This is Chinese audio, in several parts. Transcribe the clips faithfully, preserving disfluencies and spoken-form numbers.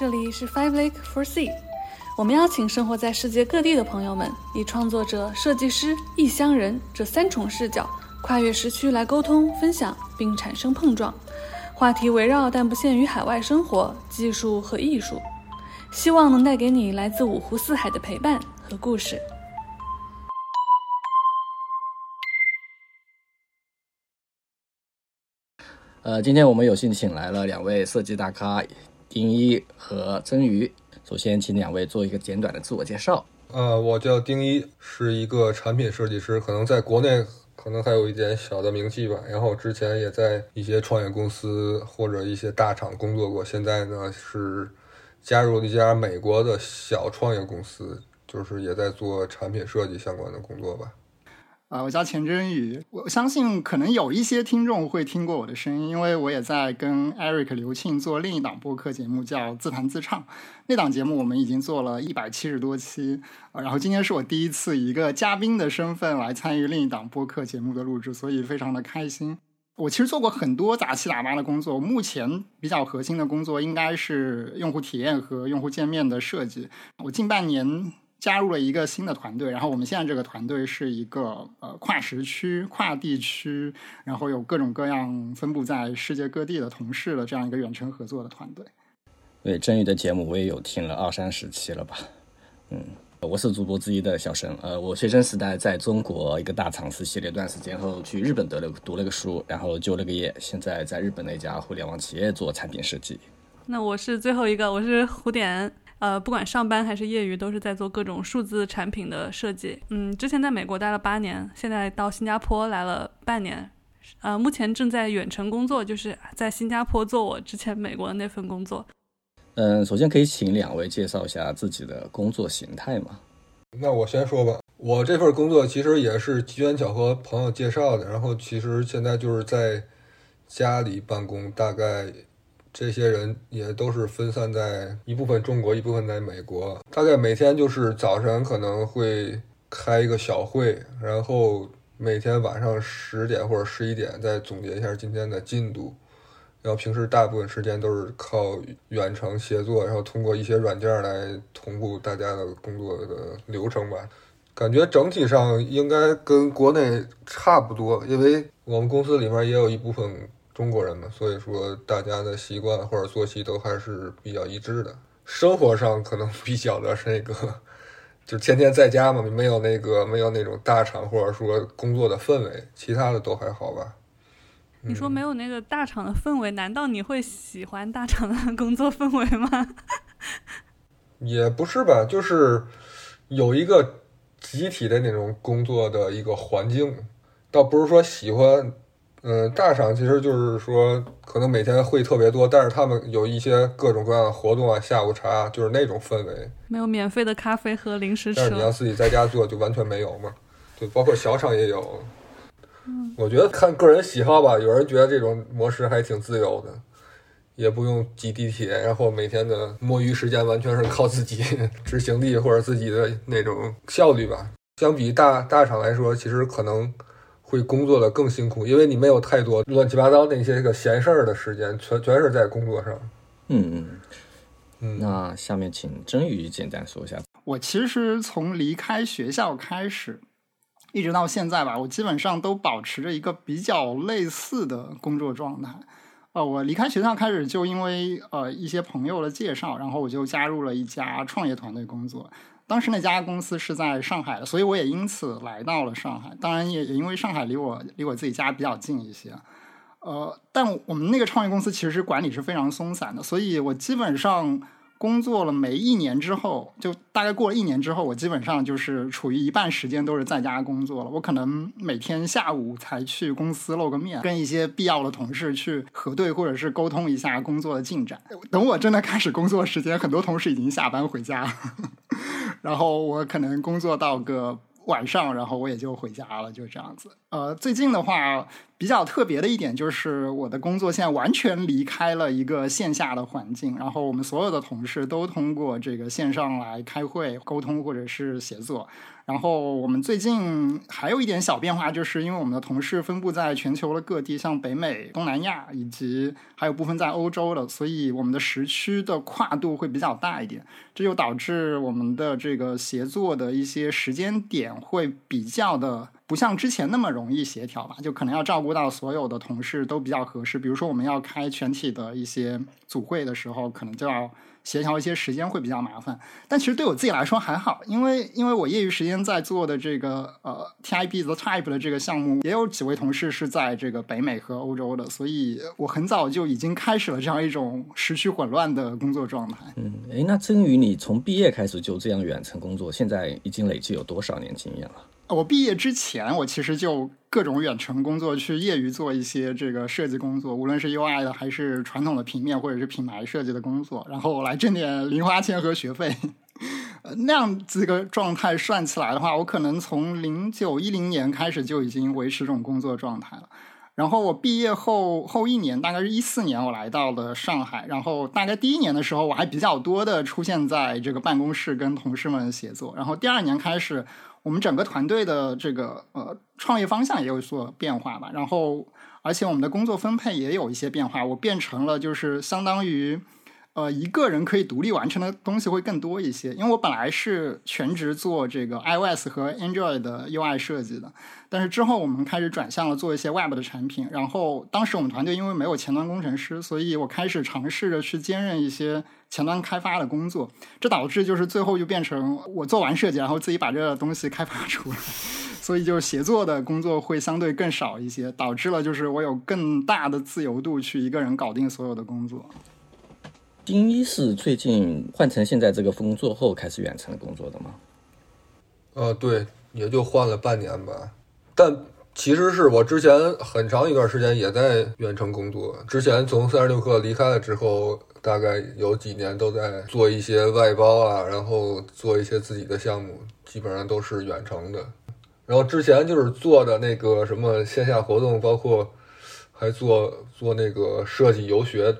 这里是 Five Lake for Sea， 我们邀请生活在世界各地的朋友们，以创作者、设计师、异乡人这三重视角，跨越时区来沟通、分享，并产生碰撞。话题围绕但不限于海外生活、技术和艺术，希望能带给你来自五湖四海的陪伴和故事。呃，今天我们有幸请来了两位设计大咖丁一和曾瑜。首先请两位做一个简短的自我介绍。呃，我叫丁一，是一个产品设计师，可能在国内可能还有一点小的名气吧，然后之前也在一些创业公司或者一些大厂工作过，现在呢是加入了一家美国的小创业公司，就是也在做产品设计相关的工作吧。啊，我叫钱真宇，我相信可能有一些听众会听过我的声音，因为我也在跟 Eric 刘庆做另一档播客节目叫自弹自唱，那档节目我们已经做了一百七十多期，然后今天是我第一次以一个嘉宾的身份来参与另一档播客节目的录制，所以非常的开心。我其实做过很多杂七杂八的工作，目前比较核心的工作应该是用户体验和用户界面的设计。我近半年加入了一个新的团队，然后我们现在这个团队是一个呃跨时区、跨地区，然后有各种各样分布在世界各地的同事的这样一个远程合作的团队。对，真宇的节目我也有听了二三十期了吧，嗯，我是主播之一的小生。呃，我学生时代在中国一个大厂实习了一段时间后，去日本得了读了个书，然后就了个业，现在在日本的一家互联网企业做产品设计。那我是最后一个，我是胡典。呃，不管上班还是业余都是在做各种数字产品的设计。嗯，之前在美国待了八年，现在到新加坡来了半年，呃，目前正在远程工作，就是在新加坡做我之前美国的那份工作。嗯，首先可以请两位介绍一下自己的工作形态吗？那我先说吧，我这份工作其实也是机缘巧合朋友介绍的，然后其实现在就是在家里办公，大概这些人也都是分散在一部分中国，一部分在美国。大概每天就是早晨可能会开一个小会，然后每天晚上十点或者十一点再总结一下今天的进度。然后平时大部分时间都是靠远程协作，然后通过一些软件来同步大家的工作的流程吧。感觉整体上应该跟国内差不多，因为我们公司里面也有一部分中国人嘛，所以说大家的习惯或者作息都还是比较一致的。生活上可能比较的是那个，就天天在家嘛，没有那个没有那种大厂或者说工作的氛围，其他的都还好吧。你说没有那个大厂的氛围，难道你会喜欢大厂的工作氛围吗？也不是吧，就是有一个集体的那种工作的一个环境，倒不是说喜欢。嗯，大厂其实就是说可能每天会特别多，但是他们有一些各种各样的活动啊，下午茶，就是那种氛围。没有免费的咖啡和零食吃，但是你要自己在家做就完全没有嘛。对，包括小厂也有。嗯，我觉得看个人喜好吧，有人觉得这种模式还挺自由的，也不用挤地铁，然后每天的摸鱼时间完全是靠自己执行力或者自己的那种效率吧。相比大大厂来说，其实可能会工作的更辛苦，因为你没有太多乱七八糟那些个闲事儿的时间，全全是在工作上。嗯嗯嗯。那下面请真宇简单说一下。我其实从离开学校开始，一直到现在吧，我基本上都保持着一个比较类似的工作状态。呃，我离开学校开始就因为呃一些朋友的介绍，然后我就加入了一家创业团队工作。当时那家公司是在上海的，所以我也因此来到了上海。当然也也因为上海离我离我自己家比较近一些，呃，但我们那个创业公司其实管理是非常松散的，所以我基本上工作了没一年之后，就大概过了一年之后，我基本上就是处于一半时间都是在家工作了。我可能每天下午才去公司露个面，跟一些必要的同事去核对或者是沟通一下工作的进展。等我真的开始工作时间，很多同事已经下班回家了。然后我可能工作到个晚上，然后我也就回家了，就这样子。呃，最近的话比较特别的一点就是我的工作现在完全离开了一个线下的环境，然后我们所有的同事都通过这个线上来开会、沟通或者是协作。然后我们最近还有一点小变化，就是因为我们的同事分布在全球的各地，像北美、东南亚以及还有部分在欧洲的，所以我们的时区的跨度会比较大一点，这就导致我们的这个协作的一些时间点会比较的不像之前那么容易协调吧，就可能要照顾到所有的同事都比较合适。比如说我们要开全体的一些组会的时候，可能就要协调一些时间会比较麻烦，但其实对我自己来说还好，因为因为我业余时间在做的这个呃 T I P The Type 的这个项目，也有几位同事是在这个北美和欧洲的，所以我很早就已经开始了这样一种时区混乱的工作状态。嗯，哎，那郑宇，你从毕业开始就这样远程工作，现在已经累计有多少年经验了？我毕业之前，我其实就各种远程工作，去业余做一些这个设计工作，无论是 U I 的还是传统的平面或者是品牌设计的工作，然后来挣点零花钱和学费。那样这个状态算起来的话，我可能从零九一零年开始就已经维持这种工作状态了。然后我毕业后后一年，大概是一四年，我来到了上海。然后大概第一年的时候，我还比较多的出现在这个办公室跟同事们协作。然后第二年开始，我们整个团队的这个呃创业方向也有所变化吧。然后而且我们的工作分配也有一些变化，我变成了就是相当于呃一个人可以独立完成的东西会更多一些。因为我本来是全职做这个 iOS 和 Android 的 U I 设计的。但是之后我们开始转向了做一些 Web 的产品，然后当时我们团队因为没有前端工程师，所以我开始尝试着去兼任一些前端开发的工作，这导致就是最后就变成我做完设计，然后自己把这个东西开发出来，所以就是协作的工作会相对更少一些，导致了就是我有更大的自由度去一个人搞定所有的工作。丁一是最近换成现在这个工作后开始远程工作的吗？呃，对，也就换了半年吧。但其实是我之前很长一段时间也在远程工作，之前从三十六氪离开了之后，大概有几年都在做一些外包啊，然后做一些自己的项目，基本上都是远程的。然后之前就是做的那个什么线下活动，包括还做做那个设计游学，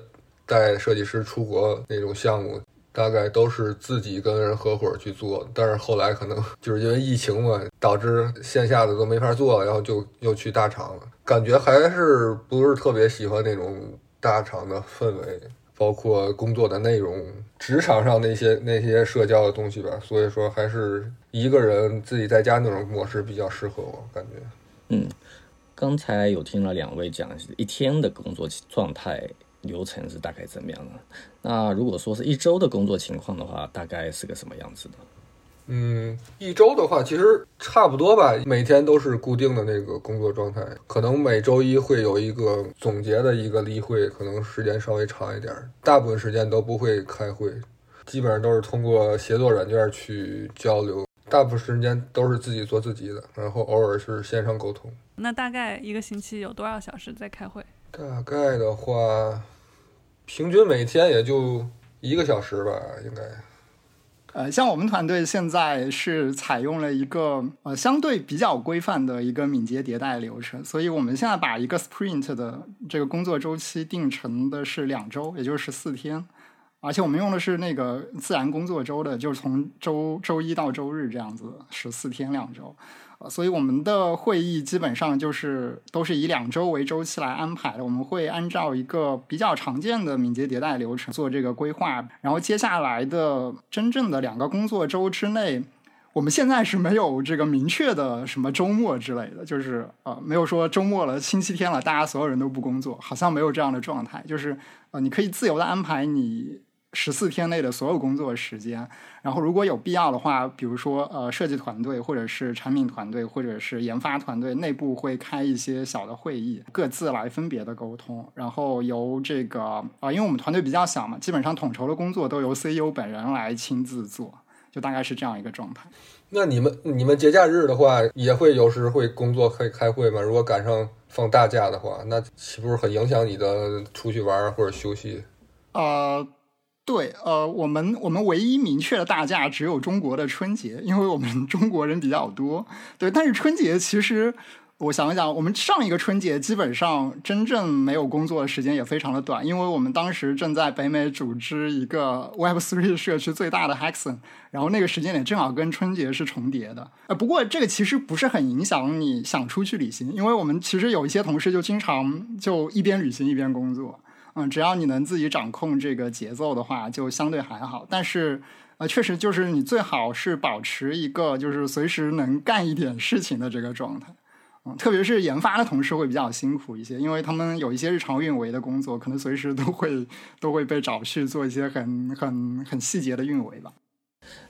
带设计师出国那种项目，大概都是自己跟人合伙去做，但是后来可能就是因为疫情嘛，导致线下的都没法做，然后就又去大厂了。感觉还是不是特别喜欢那种大厂的氛围，包括工作的内容，职场上那些那些社交的东西吧。所以说还是一个人自己在家那种模式比较适合我感觉。嗯，刚才有听了两位讲一天的工作状态流程是大概怎么样的？那如果说是一周的工作情况的话，大概是个什么样子的？嗯，一周的话其实差不多吧，每天都是固定的那个工作状态，可能每周一会有一个总结的一个例会，可能时间稍微长一点，大部分时间都不会开会，基本上都是通过协作软件去交流，大部分时间都是自己做自己的，然后偶尔是线上沟通。那大概一个星期有多少小时在开会？大概的话平均每天也就一个小时吧应该。呃，像我们团队现在是采用了一个呃相对比较规范的一个敏捷迭代流程，所以我们现在把一个 sprint 的这个工作周期定成的是两周，也就是十四天，而且我们用的是那个自然工作周的，就是从周周一到周日这样子，十四天两周。所以我们的会议基本上就是都是以两周为周期来安排的，我们会按照一个比较常见的敏捷迭代流程做这个规划，然后接下来的真正的两个工作周之内，我们现在是没有这个明确的什么周末之类的，就是呃没有说周末了星期天了大家所有人都不工作，好像没有这样的状态，就是呃你可以自由的安排你十四天内的所有工作时间，然后如果有必要的话，比如说呃设计团队或者是产品团队或者是研发团队内部会开一些小的会议，各自来分别的沟通，然后由这个啊、呃，因为我们团队比较小嘛，基本上统筹的工作都由 C E O 本人来亲自做，就大概是这样一个状态。那你们你们节假日的话，也会有时会工作会开会吗？如果赶上放大假的话，那岂不是很影响你的出去玩或者休息？呃。对，呃，我们我们唯一明确的大假只有中国的春节，因为我们中国人比较多。对，但是春节其实我想一想，我们上一个春节基本上真正没有工作的时间也非常的短，因为我们当时正在北美组织一个 Web 三 社区最大的 Hackathon， 然后那个时间点正好跟春节是重叠的。呃，不过这个其实不是很影响你想出去旅行，因为我们其实有一些同事就经常就一边旅行一边工作，嗯，只要你能自己掌控这个节奏的话，就相对还好。但是呃，确实就是你最好是保持一个就是随时能干一点事情的这个状态。嗯，特别是研发的同事会比较辛苦一些，因为他们有一些日常运维的工作，可能随时都会都会被找去做一些很很很细节的运维吧。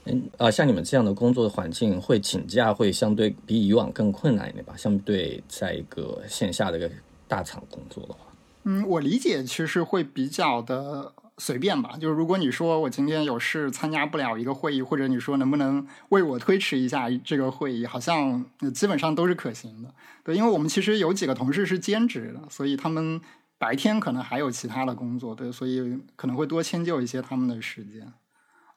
嗯啊、呃，像你们这样的工作环境，会请假会相对比以往更困难一点吧？相对在一个线下的一个大厂工作的话，嗯，我理解其实会比较的随便吧，就是如果你说我今天有事参加不了一个会议，或者你说能不能为我推迟一下这个会议，好像基本上都是可行的。对，因为我们其实有几个同事是兼职的，所以他们白天可能还有其他的工作，对，所以可能会多迁就一些他们的时间。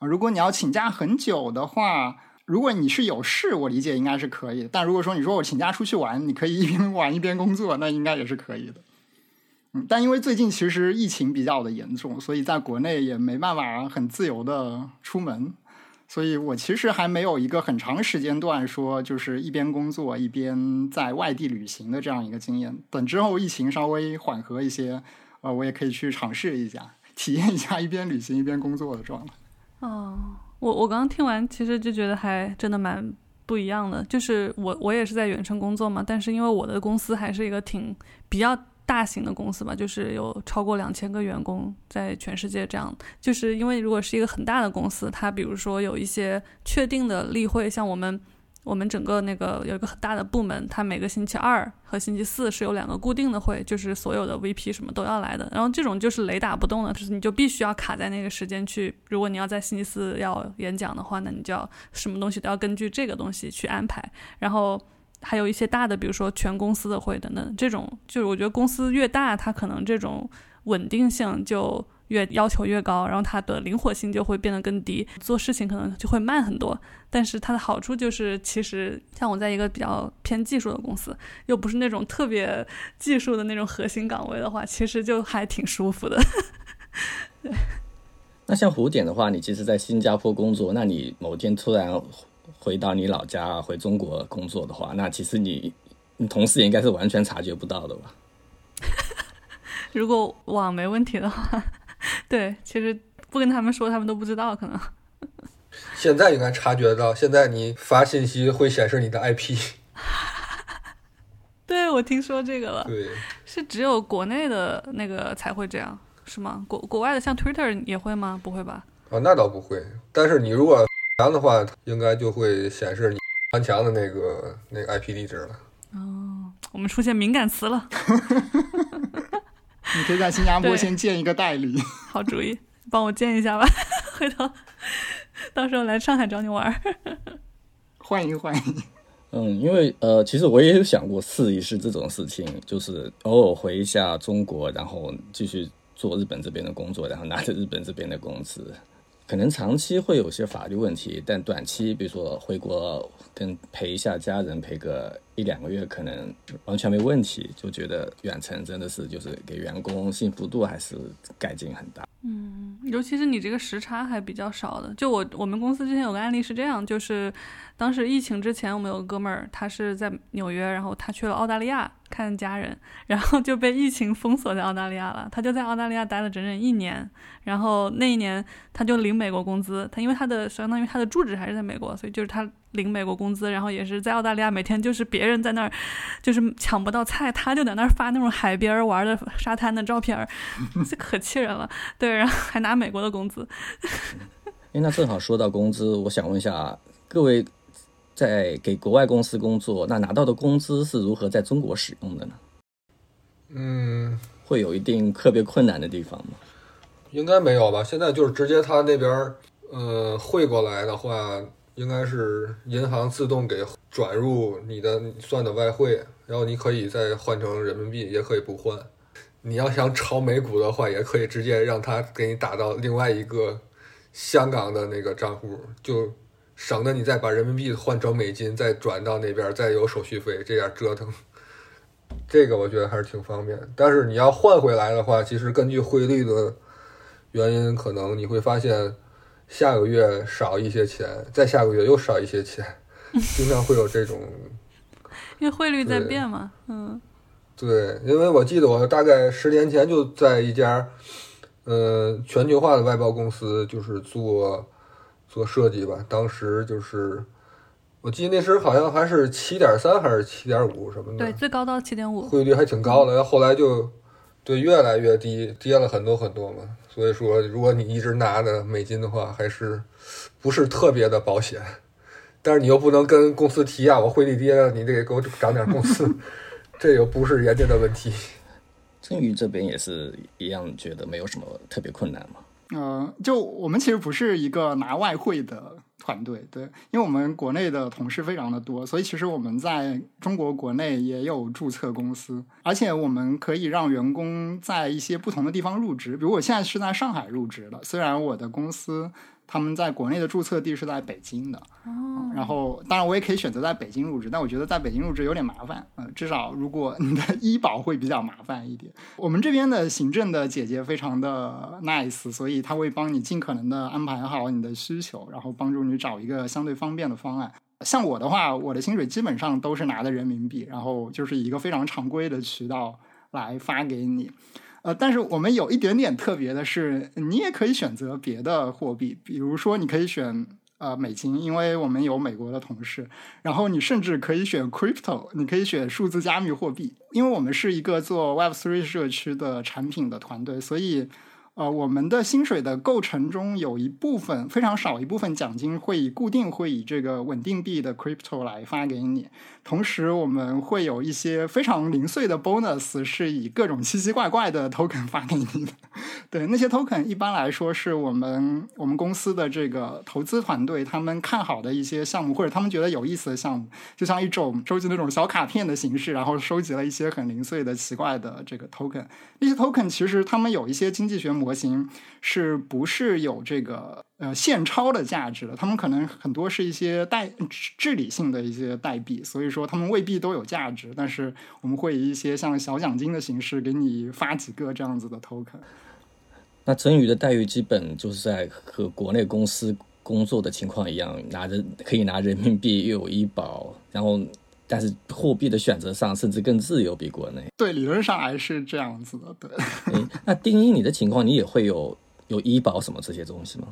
如果你要请假很久的话，如果你是有事，我理解应该是可以的，但如果说你说我请假出去玩，你可以一边玩一边工作，那应该也是可以的。嗯，但因为最近其实疫情比较的严重，所以在国内也没办法很自由的出门，所以我其实还没有一个很长时间段说就是一边工作一边在外地旅行的这样一个经验。等之后疫情稍微缓和一些，呃，我也可以去尝试一下，体验一下一边旅行一边工作的状态。哦，我我刚刚听完其实就觉得还真的蛮不一样的，就是我我也是在远程工作嘛，但是因为我的公司还是一个挺比较大型的公司吧，就是有超过两千个员工在全世界这样。就是因为如果是一个很大的公司，它比如说有一些确定的例会，像我们我们整个那个有一个很大的部门，它每个星期二和星期四是有两个固定的会，就是所有的 V P 什么都要来的。然后这种就是雷打不动的，就是你就必须要卡在那个时间去，如果你要在星期四要演讲的话，那你就要什么东西都要根据这个东西去安排。然后还有一些大的，比如说全公司的会等等，这种就是我觉得公司越大，它可能这种稳定性就越要求越高，然后它的灵活性就会变得更低，做事情可能就会慢很多。但是它的好处就是，其实像我在一个比较偏技术的公司，又不是那种特别技术的那种核心岗位的话，其实就还挺舒服的。对。那像胡典的话，你其实在新加坡工作，那你某天突然回到你老家回中国工作的话，那其实你你同事也应该是完全察觉不到的吧？如果网没问题的话，对，其实不跟他们说他们都不知道可能。现在应该察觉得到，现在你发信息会显示你的 I P。 对，我听说这个了。对，是只有国内的那个才会这样是吗？ 国, 国外的像 Twitter 也会吗？不会吧。啊，那倒不会，但是你如果墙的话，应该就会显示你翻墙的那个那个 I P 地址了。哦，我们出现敏感词了。你可以在新加坡先建一个代理。好主意，帮我建一下吧，回头到时候来上海找你玩。欢迎欢迎。嗯，因为呃，其实我也有想过试一试这种事情，就是偶尔回一下中国，然后继续做日本这边的工作，然后拿着日本这边的工资。可能长期会有些法律问题，但短期比如说回国跟陪一下家人陪个一两个月可能完全没问题。就觉得远程真的是就是给员工幸福度还是改进很大。嗯，尤其是你这个时差还比较少的，就我我们公司之前有个案例是这样，就是当时疫情之前我们有个哥们儿，他是在纽约，然后他去了澳大利亚看家人，然后就被疫情封锁在澳大利亚了，他就在澳大利亚待了整整一年，然后那一年他就领美国工资，他因为他的相当于他的住址还是在美国，所以就是他领美国工资，然后也是在澳大利亚每天就是别人在那儿就是抢不到菜，他就在那儿发那种海边玩的沙滩的照片，这可气人了。对，然后还拿美国的工资。哎，那正好说到工资，我想问一下各位，在给国外公司工作，那拿到的工资是如何在中国使用的呢？嗯，会有一定特别困难的地方吗？应该没有吧，现在就是直接他那边呃汇过来的话，应该是银行自动给转入你的你算的外汇，然后你可以再换成人民币，也可以不换。你要想炒美股的话，也可以直接让他给你打到另外一个香港的那个账户，就省得你再把人民币换成美金，再转到那边，再有手续费，这样折腾。这个我觉得还是挺方便，但是你要换回来的话，其实根据汇率的原因，可能你会发现下个月少一些钱，再下个月又少一些钱，经常会有这种因为汇率在变嘛。嗯，对，因为我记得我大概十年前就在一家呃全球化的外包公司，就是做做设计吧，当时就是我记得那时好像还是 七点三 还是 七点五 什么的，对，最高到 七点五， 汇率还挺高的，后来就对越来越低，跌了很多很多嘛。所以说如果你一直拿的美金的话，还是不是特别的保险，但是你又不能跟公司提啊，我汇率跌了你得给我涨点工资这又不是人家的问题。郑宇这边也是一样，觉得没有什么特别困难嘛。呃，就我们其实不是一个拿外汇的团队，对，因为我们国内的同事非常的多，所以其实我们在中国国内也有注册公司，而且我们可以让员工在一些不同的地方入职，比如我现在是在上海入职了，虽然我的公司他们在国内的注册地是在北京的，哦，然后当然我也可以选择在北京入职，但我觉得在北京入职有点麻烦，呃、至少如果你的医保会比较麻烦一点。我们这边的行政的姐姐非常的 nice， 所以她会帮你尽可能的安排好你的需求，然后帮助你找一个相对方便的方案。像我的话，我的薪水基本上都是拿的人民币，然后就是一个非常常规的渠道来发给你。呃，但是我们有一点点特别的是，你也可以选择别的货币，比如说你可以选呃美金，因为我们有美国的同事，然后你甚至可以选 crypto， 你可以选数字加密货币，因为我们是一个做 web three 社区的产品的团队，所以呃我们的薪水的构成中有一部分，非常少一部分奖金会以固定会以这个稳定币的 crypto 来发给你，同时我们会有一些非常零碎的 bonus 是以各种奇奇怪怪的 token 发给你的。对，那些 token 一般来说是我们我们公司的这个投资团队他们看好的一些项目，或者他们觉得有意思的项目，就像一种收集那种小卡片的形式，然后收集了一些很零碎的奇怪的这个 token。 那些 token 其实他们有一些经济学模型是不是有这个呃现钞的价值的，他们可能很多是一些代治理性的一些代币，所以说他们未必都有价值，但是我们会以一些像小奖金的形式给你发几个这样子的 token。 那陈宇的待遇基本就是在和国内公司工作的情况一样，拿着可以拿人民币又有医保，然后但是货币的选择上甚至更自由比国内，对，理论上还是这样子的。对，那丁一你的情况你也会有有医保什么这些东西吗？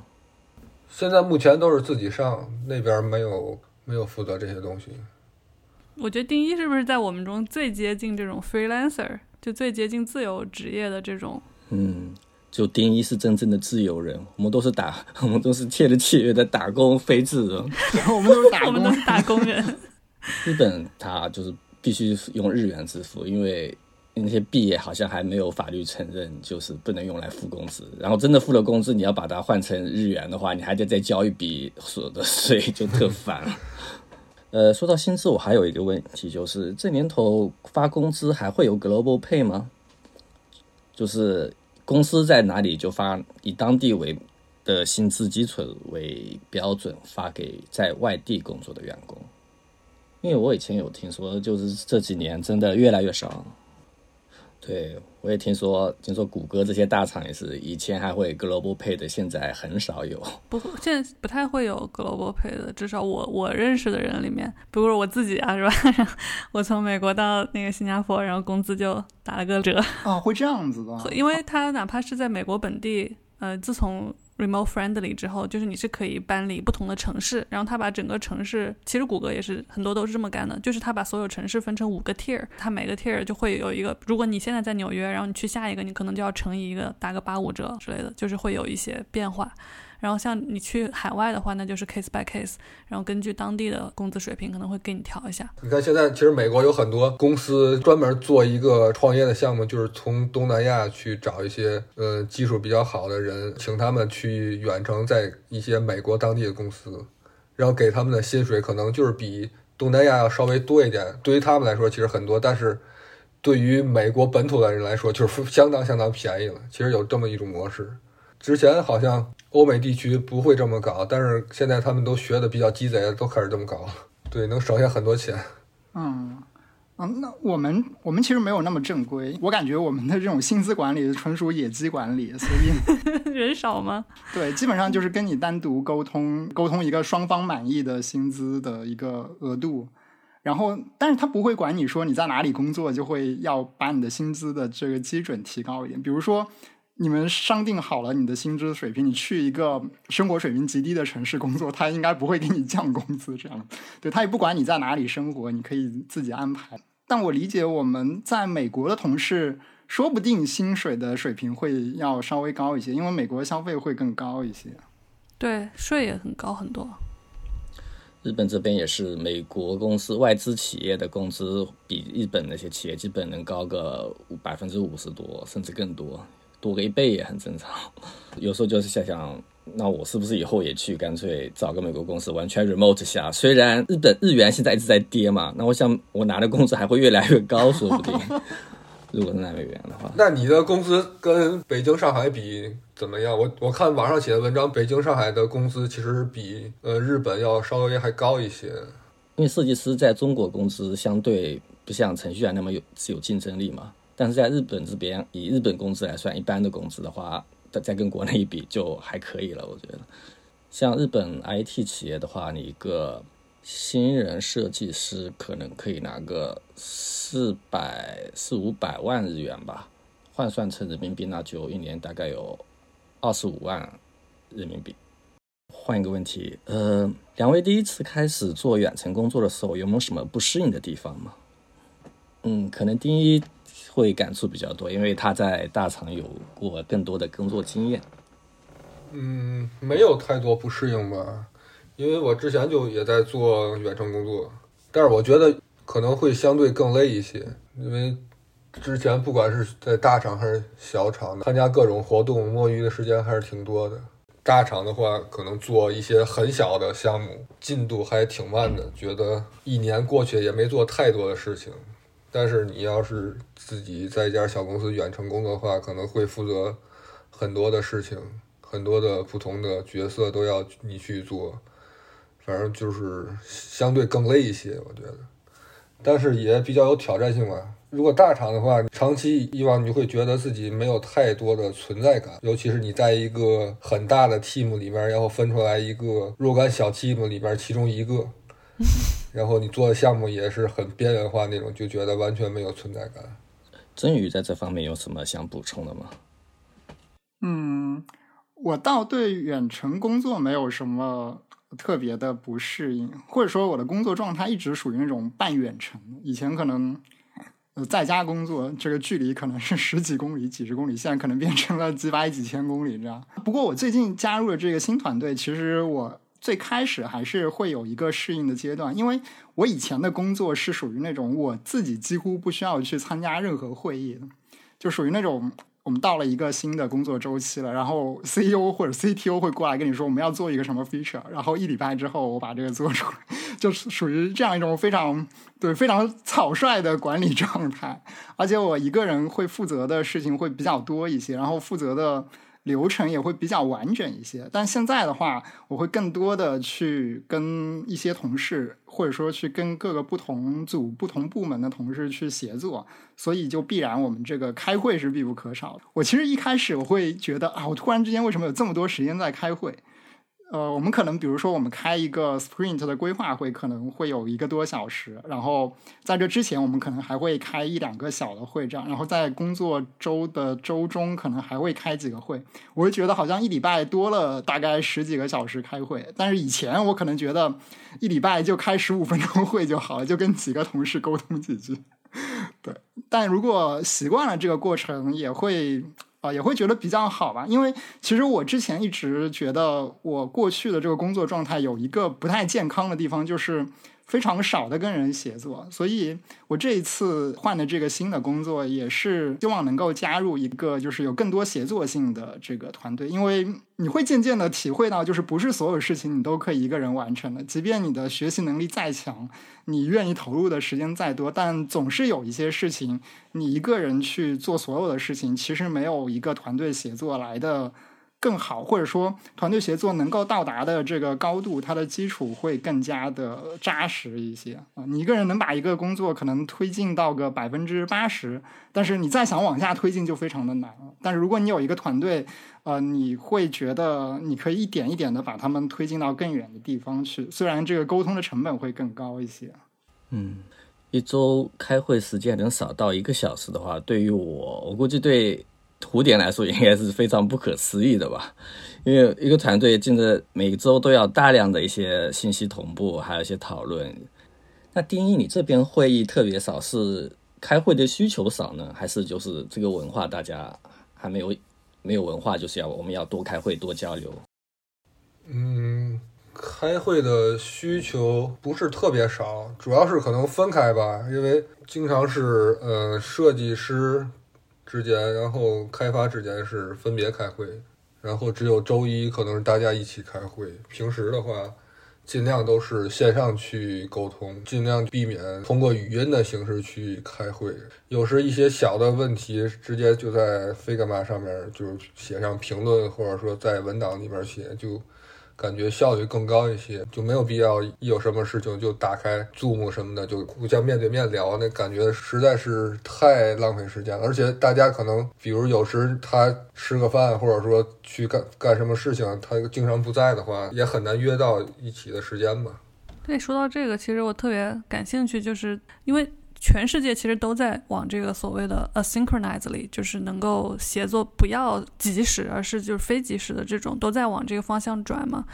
现在目前都是自己上，那边没有没有负责这些东西。我觉得丁一是不是在我们中最接近这种 freelancer， 就最接近自由职业的这种。嗯，就丁一是真正的自由人，我们都是打我们都是签了契约的打工非自由我们都是打工我们都是打工人日本它就是必须用日元支付，因为那些币也好像还没有法律承认，就是不能用来付工资，然后真的付了工资你要把它换成日元的话，你还得再交一笔所得税，就特烦了呃，说到薪资我还有一个问题，就是这年头发工资还会有 global pay 吗？就是公司在哪里就发以当地为的薪资基准为标准发给在外地工作的员工，因为我以前有听说就是这几年真的越来越少。对，我也听说听说谷歌这些大厂也是以前还会 global pay 的，现在很少有，不现在不太会有 global pay 的，至少我我认识的人里面，比如我自己啊，是吧我从美国到那个新加坡，然后工资就打了个折啊，会这样子的。因为他哪怕是在美国本地，呃，自从remote friendly 之后，就是你是可以搬离不同的城市，然后他把整个城市，其实谷歌也是很多都是这么干的，就是他把所有城市分成五个 tier， 他每个 tier 就会有一个，如果你现在在纽约，然后你去下一个，你可能就要乘以一个，打个八五折之类的，就是会有一些变化。然后像你去海外的话，那就是 case by case， 然后根据当地的工资水平可能会给你调一下。你看现在其实美国有很多公司专门做一个创业的项目，就是从东南亚去找一些呃技术比较好的人，请他们去远程在一些美国当地的公司，然后给他们的薪水可能就是比东南亚要稍微多一点，对于他们来说其实很多，但是对于美国本土的人来说就是相当相当便宜了。其实有这么一种模式，之前好像欧美地区不会这么搞，但是现在他们都学的比较鸡贼，都开始这么搞，对，能省下很多钱。嗯嗯，那我们我们其实没有那么正规，我感觉我们的这种薪资管理是纯属野鸡管理，所以人少吗？对，基本上就是跟你单独沟通沟通一个双方满意的薪资的一个额度，然后但是他不会管你说你在哪里工作，就会要把你的薪资的这个基准提高一点。比如说你们商定好了你的薪资水平，你去一个生活水平极低的城市工作，他应该不会给你降工资这样，对，他也不管你在哪里生活，你可以自己安排。但我理解我们在美国的同事说不定薪水的水平会要稍微高一些，因为美国消费会更高一些，对，税也很高很多。日本这边也是，美国公司外资企业的工资比日本那些企业基本能高个百分之五十多，甚至更多，多个一倍也很正常。有时候就是想想，那我是不是以后也去干脆找个美国公司完全 remote 下，虽然日本日元现在一直在跌嘛，那我想我拿的工资还会越来越高说不定如果是拿美元的话。那你的工资跟北京上海比怎么样？我我看网上写的文章，北京上海的工资其实比呃日本要稍微还高一些，因为设计师在中国工资相对不像程序员那么有有竞争力嘛，但是在日本这边，以日本工资来算，一般的工资的话，再跟国内一比就还可以了。我觉得像日本 I T 企业的话，你一个新人设计师可能可以拿个四百四五百万日元吧，换算成人民币那就一年大概有二十五万人民币。换一个问题，呃，两位第一次开始做远程工作的时候，有没有什么不适应的地方吗？嗯，可能第一会感触比较多，因为他在大厂有过更多的工作经验。嗯，没有太多不适应吧，因为我之前就也在做远程工作，但是我觉得可能会相对更累一些，因为之前不管是在大厂还是小厂，参加各种活动摸鱼的时间还是挺多的。大厂的话可能做一些很小的项目进度还挺慢的，觉得一年过去也没做太多的事情，但是你要是自己在一家小公司远程工作的话，可能会负责很多的事情，很多的不同的角色都要你去做，反正就是相对更累一些我觉得，但是也比较有挑战性吧。如果大厂的话，长期以往你会觉得自己没有太多的存在感，尤其是你在一个很大的 team 里面，然后分出来一个若干小 team 里面其中一个然后你做的项目也是很边缘化那种，就觉得完全没有存在感。真宇在这方面有什么想补充的吗？嗯，我倒对远程工作没有什么特别的不适应，或者说我的工作状态一直属于那种半远程。以前可能在家工作，这个距离可能是十几公里几十公里，现在可能变成了几百几千公里这样。不过我最近加入了这个新团队，其实我最开始还是会有一个适应的阶段，因为我以前的工作是属于那种我自己几乎不需要去参加任何会议的，就属于那种我们到了一个新的工作周期了，然后 C E O 或者 C T O 会过来跟你说我们要做一个什么 feature， 然后一礼拜之后我把这个做出来，就属于这样一种非常对非常草率的管理状态。而且我一个人会负责的事情会比较多一些，然后负责的流程也会比较完整一些。但现在的话，我会更多的去跟一些同事，或者说去跟各个不同组不同部门的同事去协作，所以就必然我们这个开会是必不可少的。我其实一开始我会觉得啊，我突然之间为什么有这么多时间在开会。呃，我们可能比如说我们开一个 sprint 的规划会可能会有一个多小时，然后在这之前我们可能还会开一两个小的会这样，然后在工作周的周中可能还会开几个会，我会觉得好像一礼拜多了大概十几个小时开会。但是以前我可能觉得一礼拜就开十五分钟会就好了，就跟几个同事沟通几句，对。但如果习惯了这个过程也会呃、也会觉得比较好吧。因为其实我之前一直觉得我过去的这个工作状态有一个不太健康的地方，就是非常少的跟人协作，所以我这一次换的这个新的工作也是希望能够加入一个就是有更多协作性的这个团队。因为你会渐渐的体会到，就是不是所有事情你都可以一个人完成的，即便你的学习能力再强，你愿意投入的时间再多，但总是有一些事情你一个人去做所有的事情，其实没有一个团队协作来的更好，或者说团队协作能够到达的这个高度，它的基础会更加的扎实一些。你一个人能把一个工作可能推进到个百分之八十，但是你再想往下推进就非常的难了。但是如果你有一个团队，呃，你会觉得你可以一点一点的把他们推进到更远的地方去，虽然这个沟通的成本会更高一些。嗯，一周开会时间能少到一个小时的话，对于我，我估计对胡典来说应该是非常不可思议的吧，因为一个团队进的每周都要大量的一些信息同步，还有一些讨论。那丁一，你这边会议特别少，是开会的需求少呢，还是就是这个文化大家还没有没有文化，就是要我们要多开会多交流？嗯，开会的需求不是特别少，主要是可能分开吧，因为经常是呃设计师之间，然后开发之间是分别开会，然后只有周一可能是大家一起开会。平时的话尽量都是线上去沟通，尽量避免通过语音的形式去开会。有时一些小的问题直接就在 Figma 上面就写上评论，或者说在文档里面写，就感觉效率更高一些，就没有必要一有什么事情就打开 Zoom 什么的就互相面对面聊，那感觉实在是太浪费时间了。而且大家可能比如有时他吃个饭，或者说去干干什么事情，他经常不在的话也很难约到一起的时间吧。对，说到这个其实我特别感兴趣，就是因为全世界其实都在往这个所谓的 asynchronously， 就是能够协作不要即时，而是就是非即时的这种，都在往这个方向转嘛。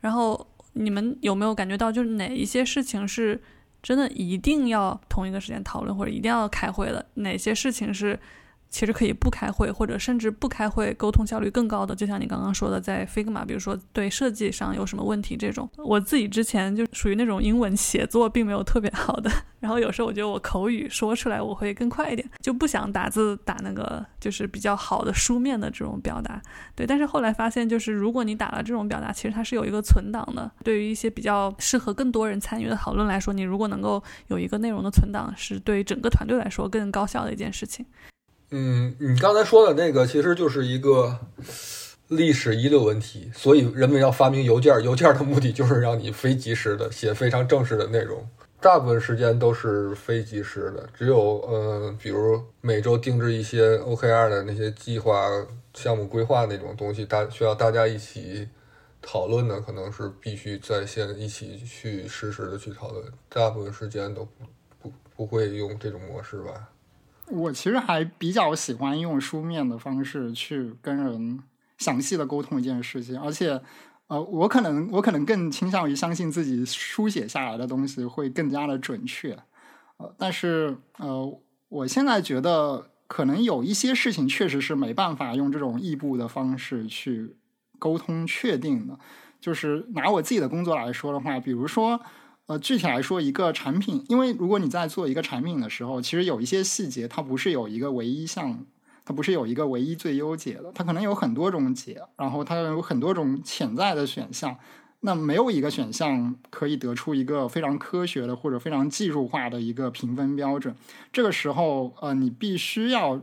然后你们有没有感觉到，就是哪一些事情是真的一定要同一个时间讨论，或者一定要开会的？哪些事情是其实可以不开会，或者甚至不开会沟通效率更高的？就像你刚刚说的，在 Figma 比如说对设计上有什么问题这种。我自己之前就属于那种英文写作并没有特别好的，然后有时候我觉得我口语说出来我会更快一点，就不想打字打那个就是比较好的书面的这种表达。对，但是后来发现就是如果你打了这种表达，其实它是有一个存档的，对于一些比较适合更多人参与的讨论来说，你如果能够有一个内容的存档，是对于整个团队来说更高效的一件事情。嗯，你刚才说的那个其实就是一个历史遗留问题，所以人们要发明邮件，邮件的目的就是让你非即时的写非常正式的内容，大部分时间都是非即时的，只有呃，比如每周定制一些 O K R 的那些计划项目规划那种东西，大需要大家一起讨论的，可能是必须在线一起去实时的去讨论，大部分时间都不不不会用这种模式吧。我其实还比较喜欢用书面的方式去跟人详细的沟通一件事情，而且呃，我可能我可能更倾向于相信自己书写下来的东西会更加的准确，呃，但是呃，我现在觉得可能有一些事情确实是没办法用这种异步的方式去沟通确定的。就是拿我自己的工作来说的话，比如说呃，具体来说一个产品，因为如果你在做一个产品的时候，其实有一些细节它不是有一个唯一项，它不是有一个唯一最优解的，它可能有很多种解，然后它有很多种潜在的选项，那没有一个选项可以得出一个非常科学的或者非常技术化的一个评分标准。这个时候呃，你必须要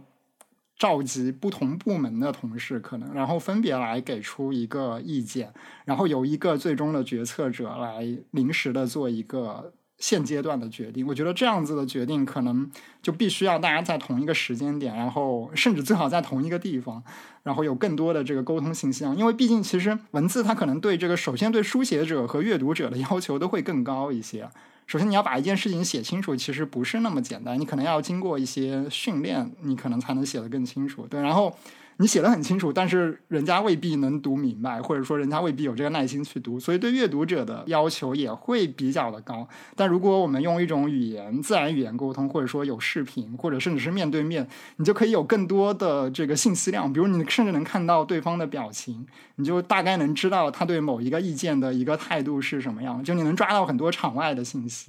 召集不同部门的同事，可能然后分别来给出一个意见，然后由一个最终的决策者来临时的做一个现阶段的决定。我觉得这样子的决定可能就必须要大家在同一个时间点，然后甚至最好在同一个地方，然后有更多的这个沟通信息，因为毕竟其实文字它可能对这个首先对书写者和阅读者的要求都会更高一些。首先你要把一件事情写清楚其实不是那么简单，你可能要经过一些训练，你可能才能写得更清楚。对，然后你写得很清楚，但是人家未必能读明白，或者说人家未必有这个耐心去读，所以对阅读者的要求也会比较的高。但如果我们用一种语言自然语言沟通，或者说有视频，或者甚至是面对面，你就可以有更多的这个信息量，比如你甚至能看到对方的表情，你就大概能知道他对某一个意见的一个态度是什么样，就你能抓到很多场外的信息。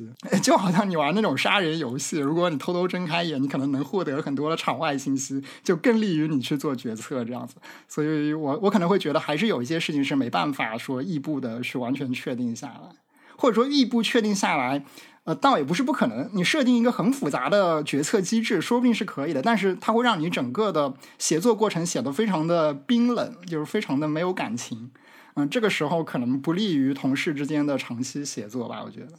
就好像你玩那种杀人游戏，如果你偷偷睁开眼，你可能能获得很多的场外信息，就更利于你去做决策这样子。所以我我可能会觉得还是有一些事情是没办法说异步的去完全确定下来，或者说异步确定下来呃，倒也不是不可能，你设定一个很复杂的决策机制说不定是可以的，但是它会让你整个的协作过程显得非常的冰冷，就是非常的没有感情。嗯、呃，这个时候可能不利于同事之间的长期协作吧，我觉得。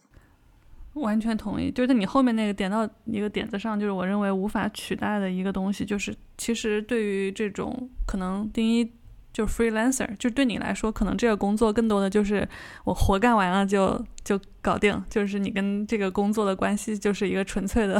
完全同意，就是你后面那个点到一个点子上，就是我认为无法取代的一个东西，就是其实对于这种可能第一就是 freelancer， 就对你来说可能这个工作更多的就是我活干完了就就搞定，就是你跟这个工作的关系就是一个纯粹的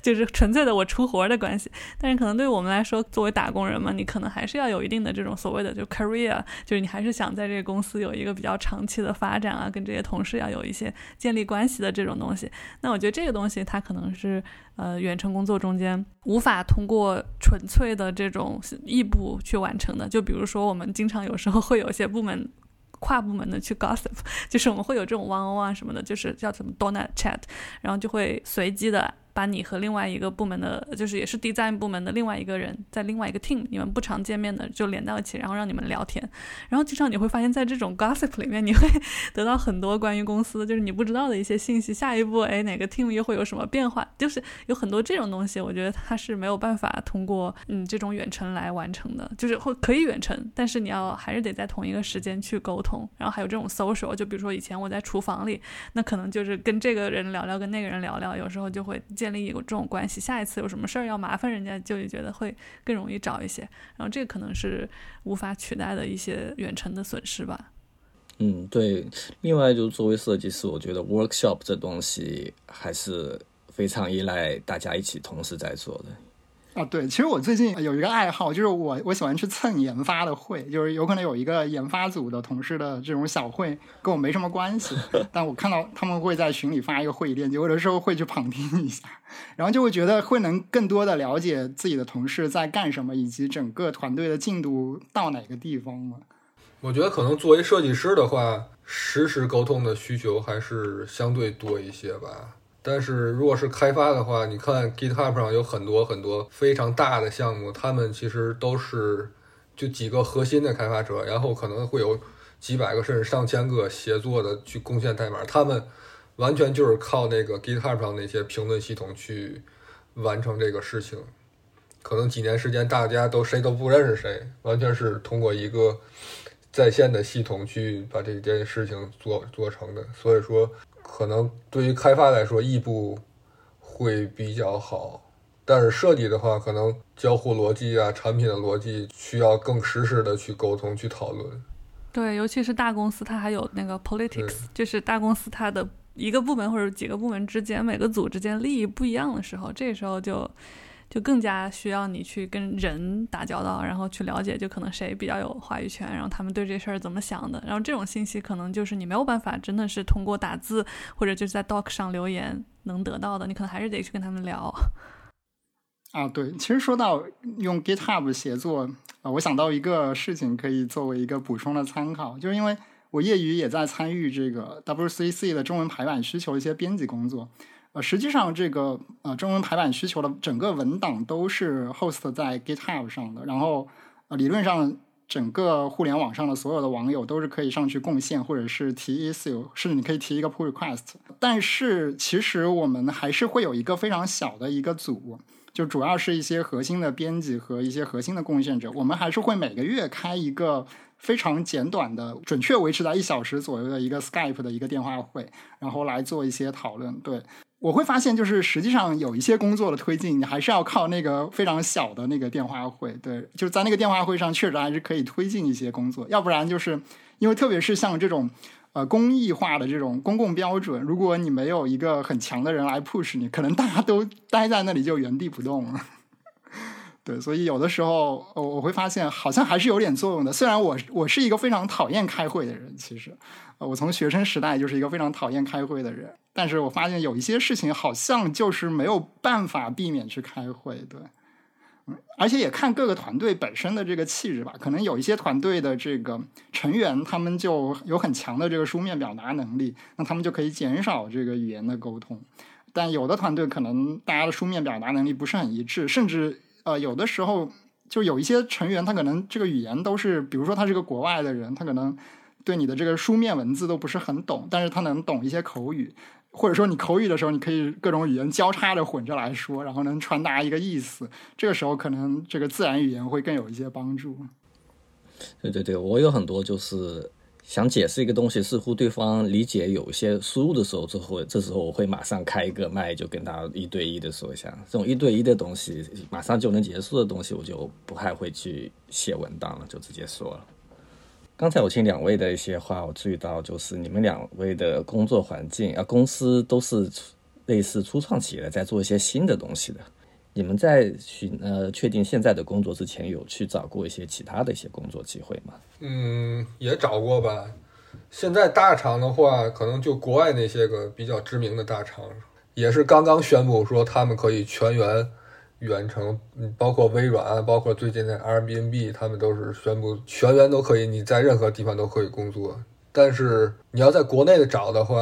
就是纯粹的我出活的关系。但是可能对我们来说作为打工人嘛，你可能还是要有一定的这种所谓的就 career， 就是你还是想在这个公司有一个比较长期的发展啊，跟这些同事要有一些建立关系的这种东西。那我觉得这个东西它可能是呃远程工作中间无法通过纯粹的这种异步去完成的。就比如说我们经常有时候会有些部门跨部门的去 gossip， 就是我们会有这种 one on one 什么的，就是叫什么 Donut Chat， 然后就会随机的把你和另外一个部门的，就是也是 design 部门的另外一个人，在另外一个 team， 你们不常见面的就连到一起，然后让你们聊天。然后经常你会发现在这种 gossip 里面，你会得到很多关于公司就是你不知道的一些信息，下一步哎哪个 team 又会有什么变化，就是有很多这种东西。我觉得它是没有办法通过嗯这种远程来完成的，就是会可以远程，但是你要还是得在同一个时间去沟通。然后还有这种 social， 就比如说以前我在厨房里，那可能就是跟这个人聊聊，跟那个人聊聊，有时候就会建立有这种关系，下一次有什么事儿要麻烦人家，就觉得会更容易找一些。然后这个可能是无法取代的一些远程的损失吧。嗯，对。另外就作为设计师，我觉得 workshop 这东西还是非常依赖大家一起同时在做的。啊，对，其实我最近有一个爱好，就是我我喜欢去蹭研发的会，就是有可能有一个研发组的同事的这种小会，跟我没什么关系，但我看到他们会在群里发一个会议链接，有的时候会去旁听一下，然后就会觉得会能更多的了解自己的同事在干什么，以及整个团队的进度到哪个地方了。我觉得可能作为设计师的话，实时沟通的需求还是相对多一些吧。但是如果是开发的话，你看 GitHub 上有很多很多非常大的项目，他们其实都是就几个核心的开发者，然后可能会有几百个甚至上千个协作的去贡献代码，他们完全就是靠那个 GitHub 上那些评论系统去完成这个事情。可能几年时间大家都谁都不认识谁，完全是通过一个在线的系统去把这件事情做做成的。所以说可能对于开发来说异步会比较好，但是设计的话可能交互逻辑啊产品的逻辑需要更实时的去沟通去讨论。对，尤其是大公司它还有那个 politics， 就是大公司它的一个部门或者几个部门之间每个组之间利益不一样的时候，这时候就就更加需要你去跟人打交道，然后去了解就可能谁比较有话语权，然后他们对这事儿怎么想的。然后这种信息可能就是你没有办法真的是通过打字或者就是在 doc 上留言能得到的，你可能还是得去跟他们聊啊。对，其实说到用 GitHub 协作、呃、我想到一个事情可以作为一个补充的参考，就是因为我业余也在参与这个 W C C 的中文排版需求一些编辑工作。呃，实际上这个呃中文排版需求的整个文档都是 host 在 GitHub 上的，然后呃理论上整个互联网上的所有的网友都是可以上去贡献或者是提 issue， 甚至你可以提一个 pull request。但是其实我们还是会有一个非常小的一个组，就主要是一些核心的编辑和一些核心的贡献者，我们还是会每个月开一个非常简短的，准确维持在一小时左右的一个 Skype 的一个电话会，然后来做一些讨论。对，我会发现就是实际上有一些工作的推进你还是要靠那个非常小的那个电话会。对，就是在那个电话会上确实还是可以推进一些工作，要不然就是因为特别是像这种呃公益化的这种公共标准，如果你没有一个很强的人来 push 你，可能大家都待在那里就原地不动了。对，所以有的时候我会发现好像还是有点作用的。虽然我我是一个非常讨厌开会的人，其实我从学生时代就是一个非常讨厌开会的人，但是我发现有一些事情好像就是没有办法避免去开会。对，而且也看各个团队本身的这个气质吧，可能有一些团队的这个成员他们就有很强的这个书面表达能力，那他们就可以减少这个语言的沟通，但有的团队可能大家的书面表达能力不是很一致，甚至呃有的时候就有一些成员他可能这个语言都是，比如说他是个国外的人，他可能对你的这个书面文字都不是很懂，但是他能懂一些口语，或者说你口语的时候你可以各种语言交叉着混着来说，然后能传达一个意思，这个时候可能这个自然语言会更有一些帮助。对对对，我有很多就是想解释一个东西，似乎对方理解有一些失误的时候，这时候我会马上开一个麦，就跟他一对一的说一下。这种一对一的东西，马上就能结束的东西，我就不太会去写文档了，就直接说了。刚才我听两位的一些话，我注意到就是你们两位的工作环境啊，公司都是类似初创企业的，在做一些新的东西的。你们在寻呃确定现在的工作之前，有去找过一些其他的一些工作机会吗？嗯，也找过吧。现在大厂的话，可能就国外那些个比较知名的大厂，也是刚刚宣布说他们可以全员远程，包括微软啊，包括最近的 Airbnb， 他们都是宣布全员都可以，你在任何地方都可以工作。但是你要在国内的找的话，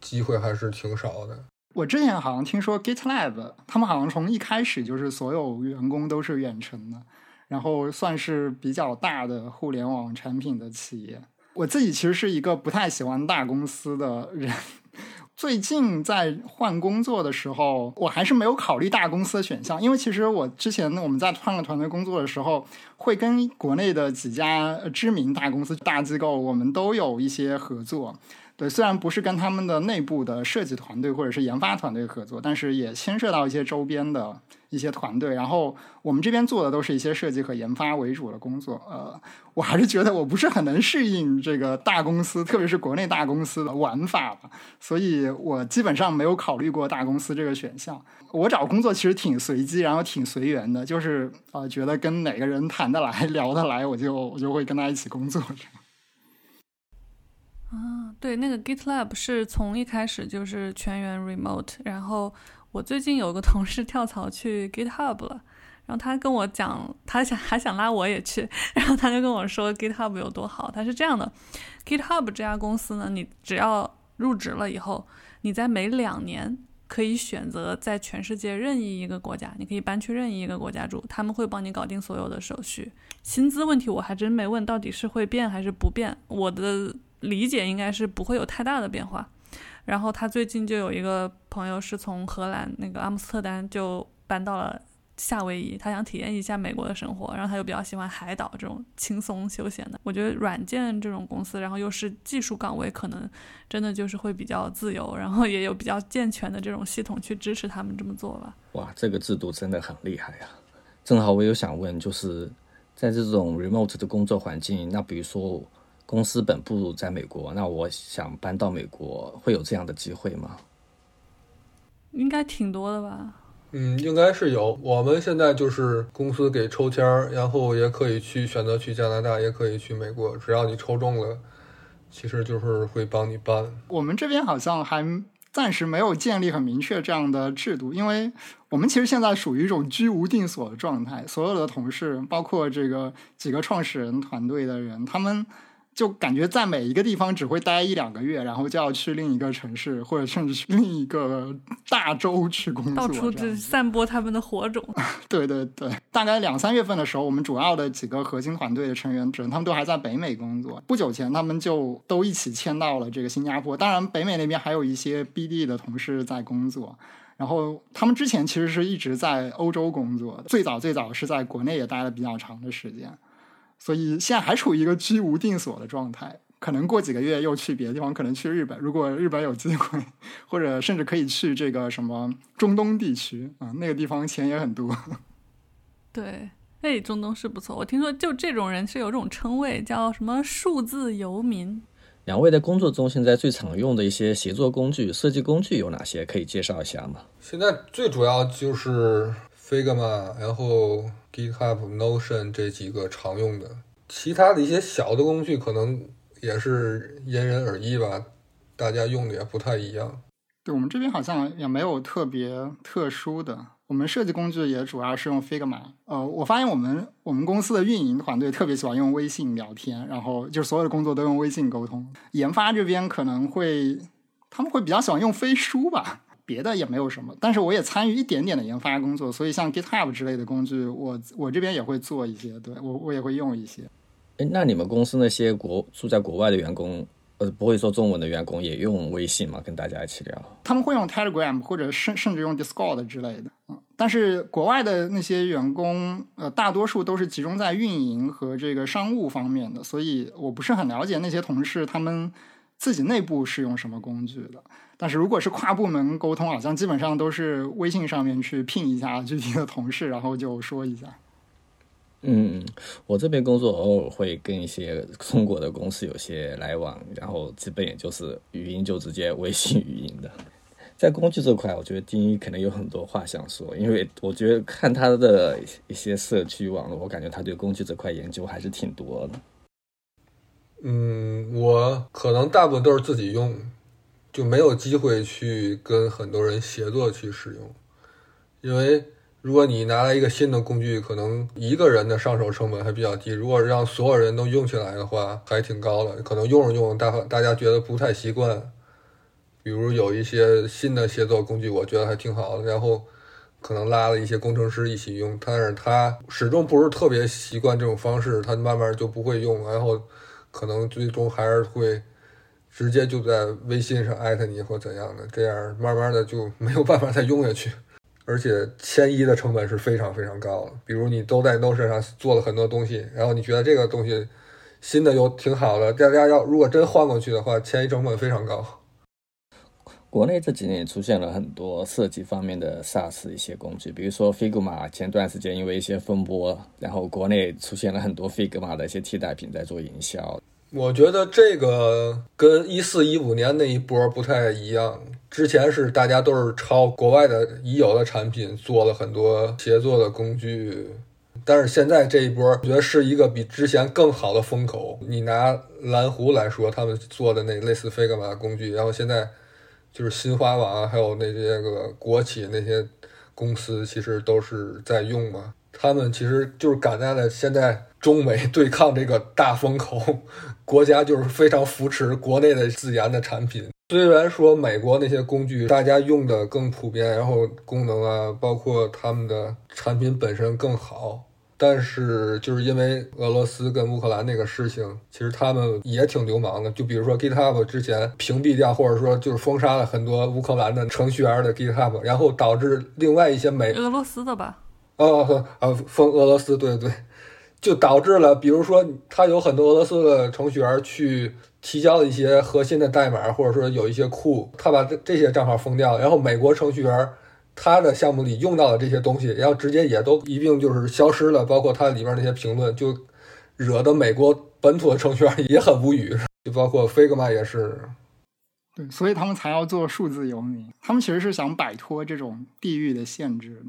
机会还是挺少的。我之前好像听说 GitLab 他们好像从一开始就是所有员工都是远程的，然后算是比较大的互联网产品的企业。我自己其实是一个不太喜欢大公司的人，最近在换工作的时候我还是没有考虑大公司的选项，因为其实我之前我们在创客团队工作的时候，会跟国内的几家知名大公司大机构我们都有一些合作。对，虽然不是跟他们的内部的设计团队或者是研发团队合作，但是也牵涉到一些周边的一些团队，然后我们这边做的都是一些设计和研发为主的工作。呃，我还是觉得我不是很能适应这个大公司，特别是国内大公司的玩法吧，所以我基本上没有考虑过大公司这个选项。我找工作其实挺随机，然后挺随缘的，就是呃，觉得跟哪个人谈得来、聊得来，我就我就会跟他一起工作。啊，对，那个 GitLab 是从一开始就是全员 remote， 然后我最近有个同事跳槽去 GitHub 了，然后他跟我讲，他想还想拉我也去，然后他就跟我说 GitHub 有多好。他是这样的， GitHub 这家公司呢，你只要入职了以后，你在每两年可以选择在全世界任意一个国家，你可以搬去任意一个国家住，他们会帮你搞定所有的手续。薪资问题我还真没问到底是会变还是不变，我的理解应该是不会有太大的变化。然后他最近就有一个朋友是从荷兰那个阿姆斯特丹就搬到了夏威夷，他想体验一下美国的生活，然后他又比较喜欢海岛这种轻松休闲的。我觉得软件这种公司，然后又是技术岗位，可能真的就是会比较自由，然后也有比较健全的这种系统去支持他们这么做吧。哇，这个制度真的很厉害啊！正好我有想问，就是在这种 remote 的工作环境，那比如说公司本部在美国，那我想搬到美国，会有这样的机会吗？应该挺多的吧。嗯，应该是有。我们现在就是公司给抽签，然后也可以去选择去加拿大，也可以去美国，只要你抽中了，其实就是会帮你搬。我们这边好像还暂时没有建立很明确这样的制度，因为我们其实现在属于一种居无定所的状态，所有的同事包括这个几个创始人团队的人，他们就感觉在每一个地方只会待一两个月，然后就要去另一个城市或者甚至去另一个大洲去工作，到处就散播他们的火种。对对对，大概两三月份的时候，我们主要的几个核心团队的成员他们都还在北美工作，不久前他们就都一起迁到了这个新加坡。当然北美那边还有一些 B D 的同事在工作，然后他们之前其实是一直在欧洲工作，最早最早是在国内也待了比较长的时间，所以现在还处于一个居无定所的状态，可能过几个月又去别的地方，可能去日本，如果日本有机会，或者甚至可以去这个什么中东地区啊、嗯，那个地方钱也很多。对，哎，中东是不错，我听说就这种人是有种称谓叫什么数字游民。两位在工作中现在最常用的一些协作工具、设计工具有哪些？可以介绍一下吗？现在最主要就是 Figma， 然后GitHub、Notion 这几个常用的，其他的一些小的工具可能也是因人而异吧，大家用的也不太一样。对，我们这边好像也没有特别特殊的，我们设计工具也主要是用 Figma。 呃，我发现我们我们公司的运营团队特别喜欢用微信聊天，然后就所有的工作都用微信沟通。研发这边可能会他们会比较喜欢用飞书吧，别的也没有什么，但是我也参与一点点的研发工作，所以像 GitHub 之类的工具，我我这边也会做一些，对，我我也会用一些。那你们公司那些国住在国外的员工，呃，不会说中文的员工也用微信吗？跟大家一起聊？他们会用 Telegram 或者甚甚至用 Discord 之类的。嗯，但是国外的那些员工，呃，大多数都是集中在运营和这个商务方面的，所以我不是很了解那些同事他们自己内部是用什么工具的。但是如果是跨部门沟通，好像基本上都是微信上面去拼一下具体的同事，然后就说一下。嗯，我这边工作偶尔会跟一些中国的公司有些来往，然后基本也就是语音就直接微信语音的。在工具这块，我觉得丁一可能有很多话想说，因为我觉得看他的一些社区网络，我感觉他对工具这块研究还是挺多的。嗯，我可能大部分都是自己用，就没有机会去跟很多人协作去使用，因为如果你拿来一个新的工具，可能一个人的上手成本还比较低，如果让所有人都用起来的话还挺高的，可能用着用着大家觉得不太习惯。比如有一些新的协作工具我觉得还挺好的，然后可能拉了一些工程师一起用，但是他始终不是特别习惯这种方式，他慢慢就不会用，然后可能最终还是会直接就在微信上艾特你或怎样的，这样慢慢的就没有办法再用下去。而且迁移的成本是非常非常高的，比如你都在 Notion 上做了很多东西，然后你觉得这个东西新的又挺好的，大家要如果真换过去的话，迁移成本非常高。国内这几年也出现了很多设计方面的 SaaS 一些工具，比如说 Figma 前段时间因为一些风波，然后国内出现了很多 Figma 的一些替代品在做营销。我觉得这个跟一四一五年那一波不太一样，之前是大家都是抄国外的已有的产品做了很多协作的工具，但是现在这一波我觉得是一个比之前更好的风口。你拿蓝湖来说，他们做的那类似 Figma 的工具，然后现在就是新华网还有那些个国企那些公司其实都是在用嘛，他们其实就是赶在了现在中美对抗这个大风口，国家就是非常扶持国内的自研的产品。虽然说美国那些工具大家用的更普遍，然后功能啊包括他们的产品本身更好，但是就是因为俄罗斯跟乌克兰那个事情，其实他们也挺流氓的，就比如说 GitHub 之前屏蔽掉或者说就是封杀了很多乌克兰的程序员的 GitHub， 然后导致另外一些美俄罗斯的吧哦啊封俄罗斯，对对，就导致了比如说他有很多俄罗斯的程序员去提交了一些核心的代码，或者说有一些库，他把这些账号封掉，然后美国程序员他的项目里用到的这些东西，然后直接也都一并就是消失了，包括他里面那些评论，就惹得美国本土的程序员也很无语，就包括 Figma 也是。对，所以他们才要做数字游民，他们其实是想摆脱这种地域的限制。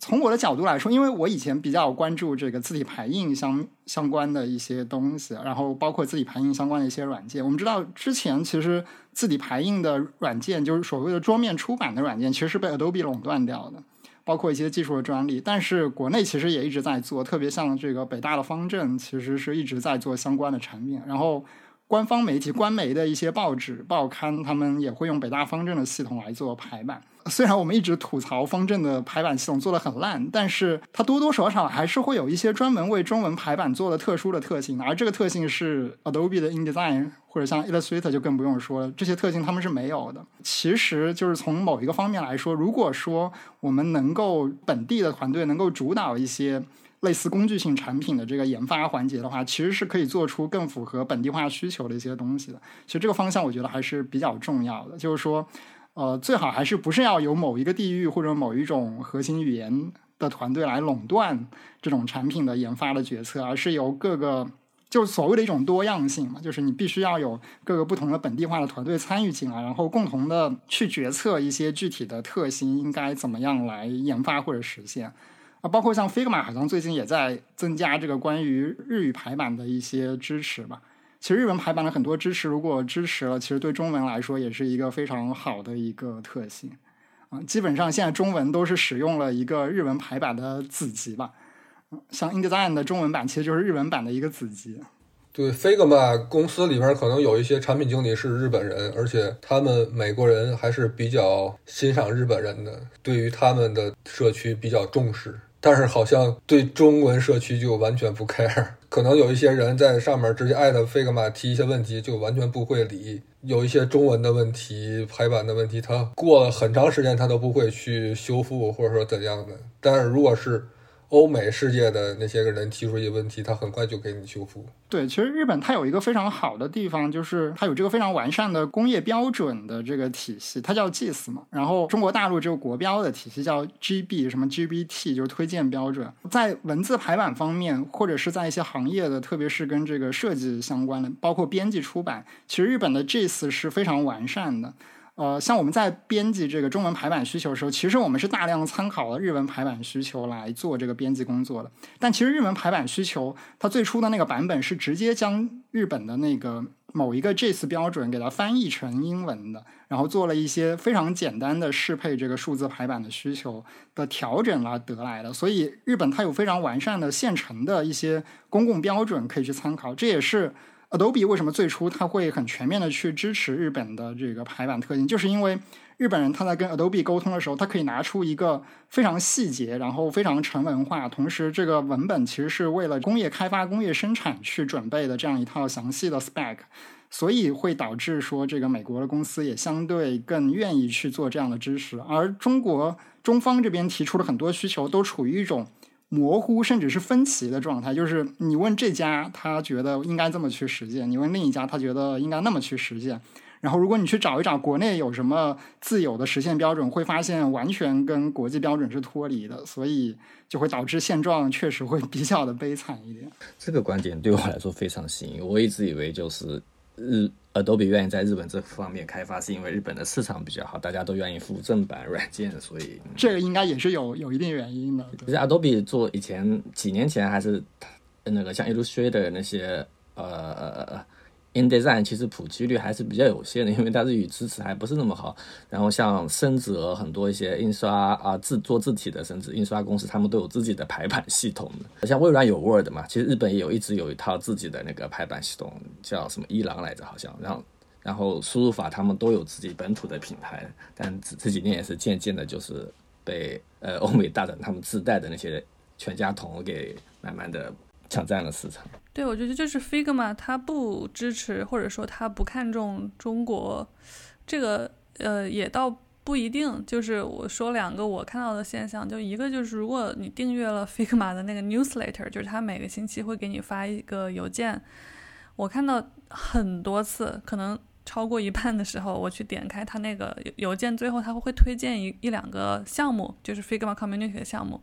从我的角度来说，因为我以前比较关注这个字体排印相相关的一些东西，然后包括字体排印相关的一些软件。我们知道之前其实字体排印的软件，就是所谓的桌面出版的软件，其实是被 Adobe 垄断掉的，包括一些技术的专利。但是国内其实也一直在做，特别像这个北大的方正，其实是一直在做相关的产品。然后官方媒体官媒的一些报纸报刊，他们也会用北大方正的系统来做排版。虽然我们一直吐槽方正的排版系统做得很烂，但是它多多少少还是会有一些专门为中文排版做的特殊的特性，而这个特性是 Adobe 的 InDesign 或者像 Illustrator 就更不用说了，这些特性他们是没有的。其实就是从某一个方面来说，如果说我们能够本地的团队能够主导一些类似工具性产品的这个研发环节的话，其实是可以做出更符合本地化需求的一些东西的。其实这个方向我觉得还是比较重要的，就是说呃，最好还是不是要有某一个地域或者某一种核心语言的团队来垄断这种产品的研发的决策，而是由各个就是所谓的一种多样性嘛，就是你必须要有各个不同的本地化的团队参与进来，然后共同的去决策一些具体的特性应该怎么样来研发或者实现。包括像 Figma 好像最近也在增加这个关于日语排版的一些支持吧。其实日文排版的很多支持，如果支持了，其实对中文来说也是一个非常好的一个特性、呃、基本上现在中文都是使用了一个日文排版的子集吧、呃、像 InDesign 的中文版其实就是日文版的一个子集。对， Figma 公司里边可能有一些产品经理是日本人，而且他们美国人还是比较欣赏日本人的，对于他们的社区比较重视，但是好像对中文社区就完全不 care， 可能有一些人在上面直接艾特 Figma 提一些问题就完全不会理，有一些中文的问题排版的问题他过了很长时间他都不会去修复或者说怎样的，但是如果是欧美世界的那些个人提出一些问题，他很快就给你修复。对，其实日本它有一个非常好的地方，就是它有这个非常完善的工业标准的这个体系，它叫 J I S 嘛。然后中国大陆这个国标的体系叫 G B， 什么 G B T 就是推荐标准。在文字排版方面，或者是在一些行业的，特别是跟这个设计相关的，包括编辑出版，其实日本的 J I S 是非常完善的。呃，像我们在编辑这个中文排版需求的时候，其实我们是大量参考了日文排版需求来做这个编辑工作的。但其实日文排版需求它最初的那个版本是直接将日本的那个某一个 J I S 标准给它翻译成英文的，然后做了一些非常简单的适配这个数字排版的需求的调整来得来的。所以日本它有非常完善的现成的一些公共标准可以去参考，这也是Adobe 为什么最初它会很全面的去支持日本的这个排版特性，就是因为日本人他在跟 Adobe 沟通的时候，他可以拿出一个非常细节然后非常成文化，同时这个文本其实是为了工业开发工业生产去准备的这样一套详细的 spec， 所以会导致说这个美国的公司也相对更愿意去做这样的支持。而中国中方这边提出的很多需求都处于一种模糊甚至是分歧的状态，就是你问这家他觉得应该这么去实践，你问另一家他觉得应该那么去实践，然后如果你去找一找国内有什么自有的实现标准，会发现完全跟国际标准是脱离的，所以就会导致现状确实会比较的悲惨一点。这个观点对我来说非常新颖，我一直以为就是日 Adobe 愿意在日本这方面开发是因为日本的市场比较好，大家都愿意付正版软件，所以、嗯、这个应该也是有有一定原因的。其实 Adobe 做以前几年前还是那个像 Illustrator 那些呃 InDesign 其实普及率还是比较有限的，因为它日语支持还不是那么好。然后像深泽很多一些印刷啊制做字体的甚至印刷公司他们都有自己的排版系统的，像微软有 Word 嘛，其实日本也有一直有一套自己的那个排版系统叫什么伊朗来着好像，然后然后输入法他们都有自己本土的品牌，但这几年也是渐渐的就是被呃欧美大厂他们自带的那些全家桶给慢慢的抢占了市场。对，我觉得就是 Figma 它不支持或者说它不看重中国这个呃也倒不一定。就是我说两个我看到的现象，就一个就是如果你订阅了 Figma 的那个 newsletter， 就是它每个星期会给你发一个邮件，我看到很多次可能超过一半的时候我去点开它那个邮件，最后它会推荐一一两个项目，就是 Figma Community 的项目，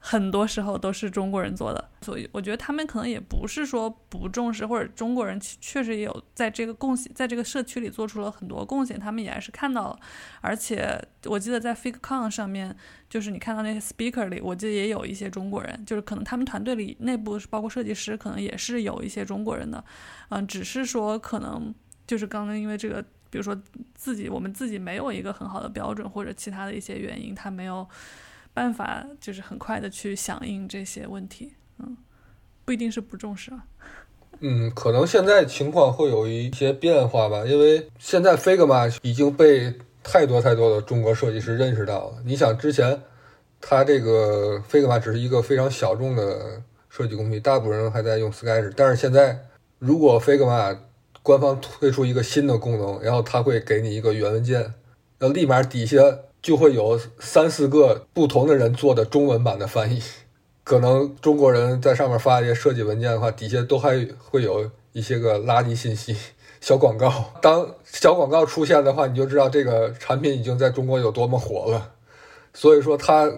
很多时候都是中国人做的。所以我觉得他们可能也不是说不重视，或者中国人确实也有在这个贡献，在这个社区里做出了很多贡献，他们也是看到了。而且我记得在 FigCon 上面，就是你看到那些 speaker 里，我记得也有一些中国人，就是可能他们团队里内部包括设计师可能也是有一些中国人的，嗯，只是说可能就是刚刚因为这个比如说自己我们自己没有一个很好的标准或者其他的一些原因，他没有办法就是很快的去响应这些问题。嗯，不一定是不重视啊。嗯，可能现在情况会有一些变化吧，因为现在 Figma 已经被太多太多的中国设计师认识到了。你想之前它这个 Figma 只是一个非常小众的设计工具，大部分人还在用 Sketch， 但是现在如果 Figma 官方推出一个新的功能，然后它会给你一个原文件，然后立马底下就会有三四个不同的人做的中文版的翻译，可能中国人在上面发一些设计文件的话，底下都还会有一些个垃圾信息、小广告。当小广告出现的话，你就知道这个产品已经在中国有多么火了。所以说他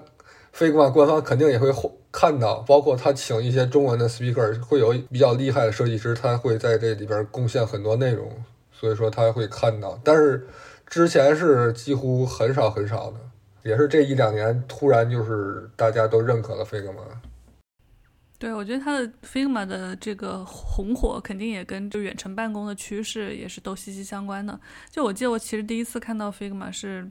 Figma 官方肯定也会看到，包括他请一些中文的 speaker， 会有比较厉害的设计师，他会在这里边贡献很多内容，所以说他会看到。但是之前是几乎很少很少的，也是这一两年突然就是大家都认可了 Figma。 对，我觉得它的 Figma 的这个红火肯定也跟就远程办公的趋势也是都息息相关的。就我记得我其实第一次看到 Figma 是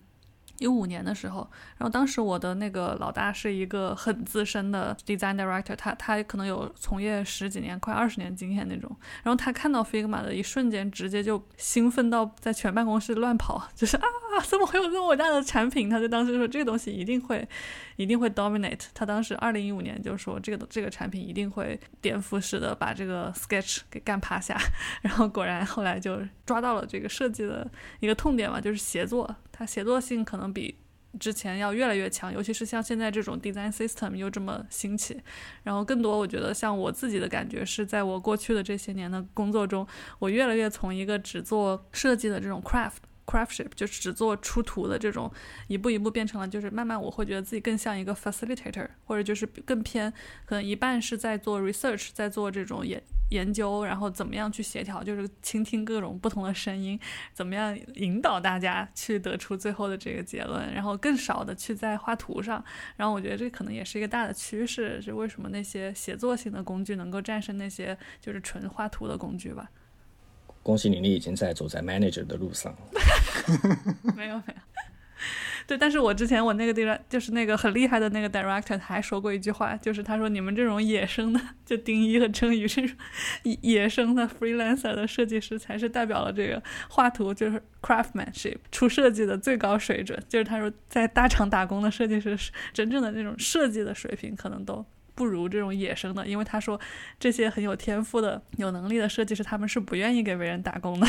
一五年的时候，然后当时我的那个老大是一个很资深的 design director， 他他可能有从业十几年快二十年经验那种，然后他看到 Figma 的一瞬间直接就兴奋到在全办公室乱跑，就是啊怎么会有这么伟大的产品，他就当时说这个东西一定会一定会 dominate， 他当时二零一五年就说这个这个产品一定会颠覆式的把这个 sketch 给干趴下，然后果然后来就抓到了这个设计的一个痛点嘛，就是协作，它协作性可能比之前要越来越强，尤其是像现在这种 design system 又这么兴起。然后更多我觉得像我自己的感觉是在我过去的这些年的工作中，我越来越从一个只做设计的这种 craft craftship 就是只做出图的这种一步一步变成了就是慢慢我会觉得自己更像一个 facilitator， 或者就是更偏可能一半是在做 research， 在做这种研研究，然后怎么样去协调，就是倾听各种不同的声音，怎么样引导大家去得出最后的这个结论，然后更少的去在画图上。然后我觉得这可能也是一个大的趋势，是为什么那些协作型的工具能够战胜那些就是纯画图的工具吧。恭喜你，你已经在走在 manager 的路上了。没有没有，对，但是我之前我那个地方就是那个很厉害的那个 director 还说过一句话，就是他说你们这种野生的，就丁一和郑宇这种野生的 freelancer 的设计师才是代表了这个画图就是 craftsmanship 出设计的最高水准，就是他说在大厂打工的设计师真正的那种设计的水平可能都不如这种野生的，因为他说这些很有天赋的有能力的设计师他们是不愿意给别人打工的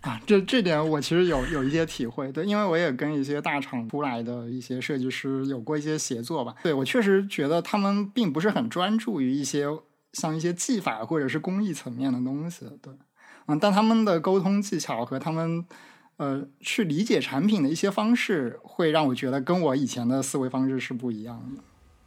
啊，这这点我其实有有一些体会，对，因为我也跟一些大厂出来的一些设计师有过一些协作吧，对，我确实觉得他们并不是很专注于一些像一些技法或者是工艺层面的东西，对，嗯，但他们的沟通技巧和他们呃去理解产品的一些方式会让我觉得跟我以前的思维方式是不一样的。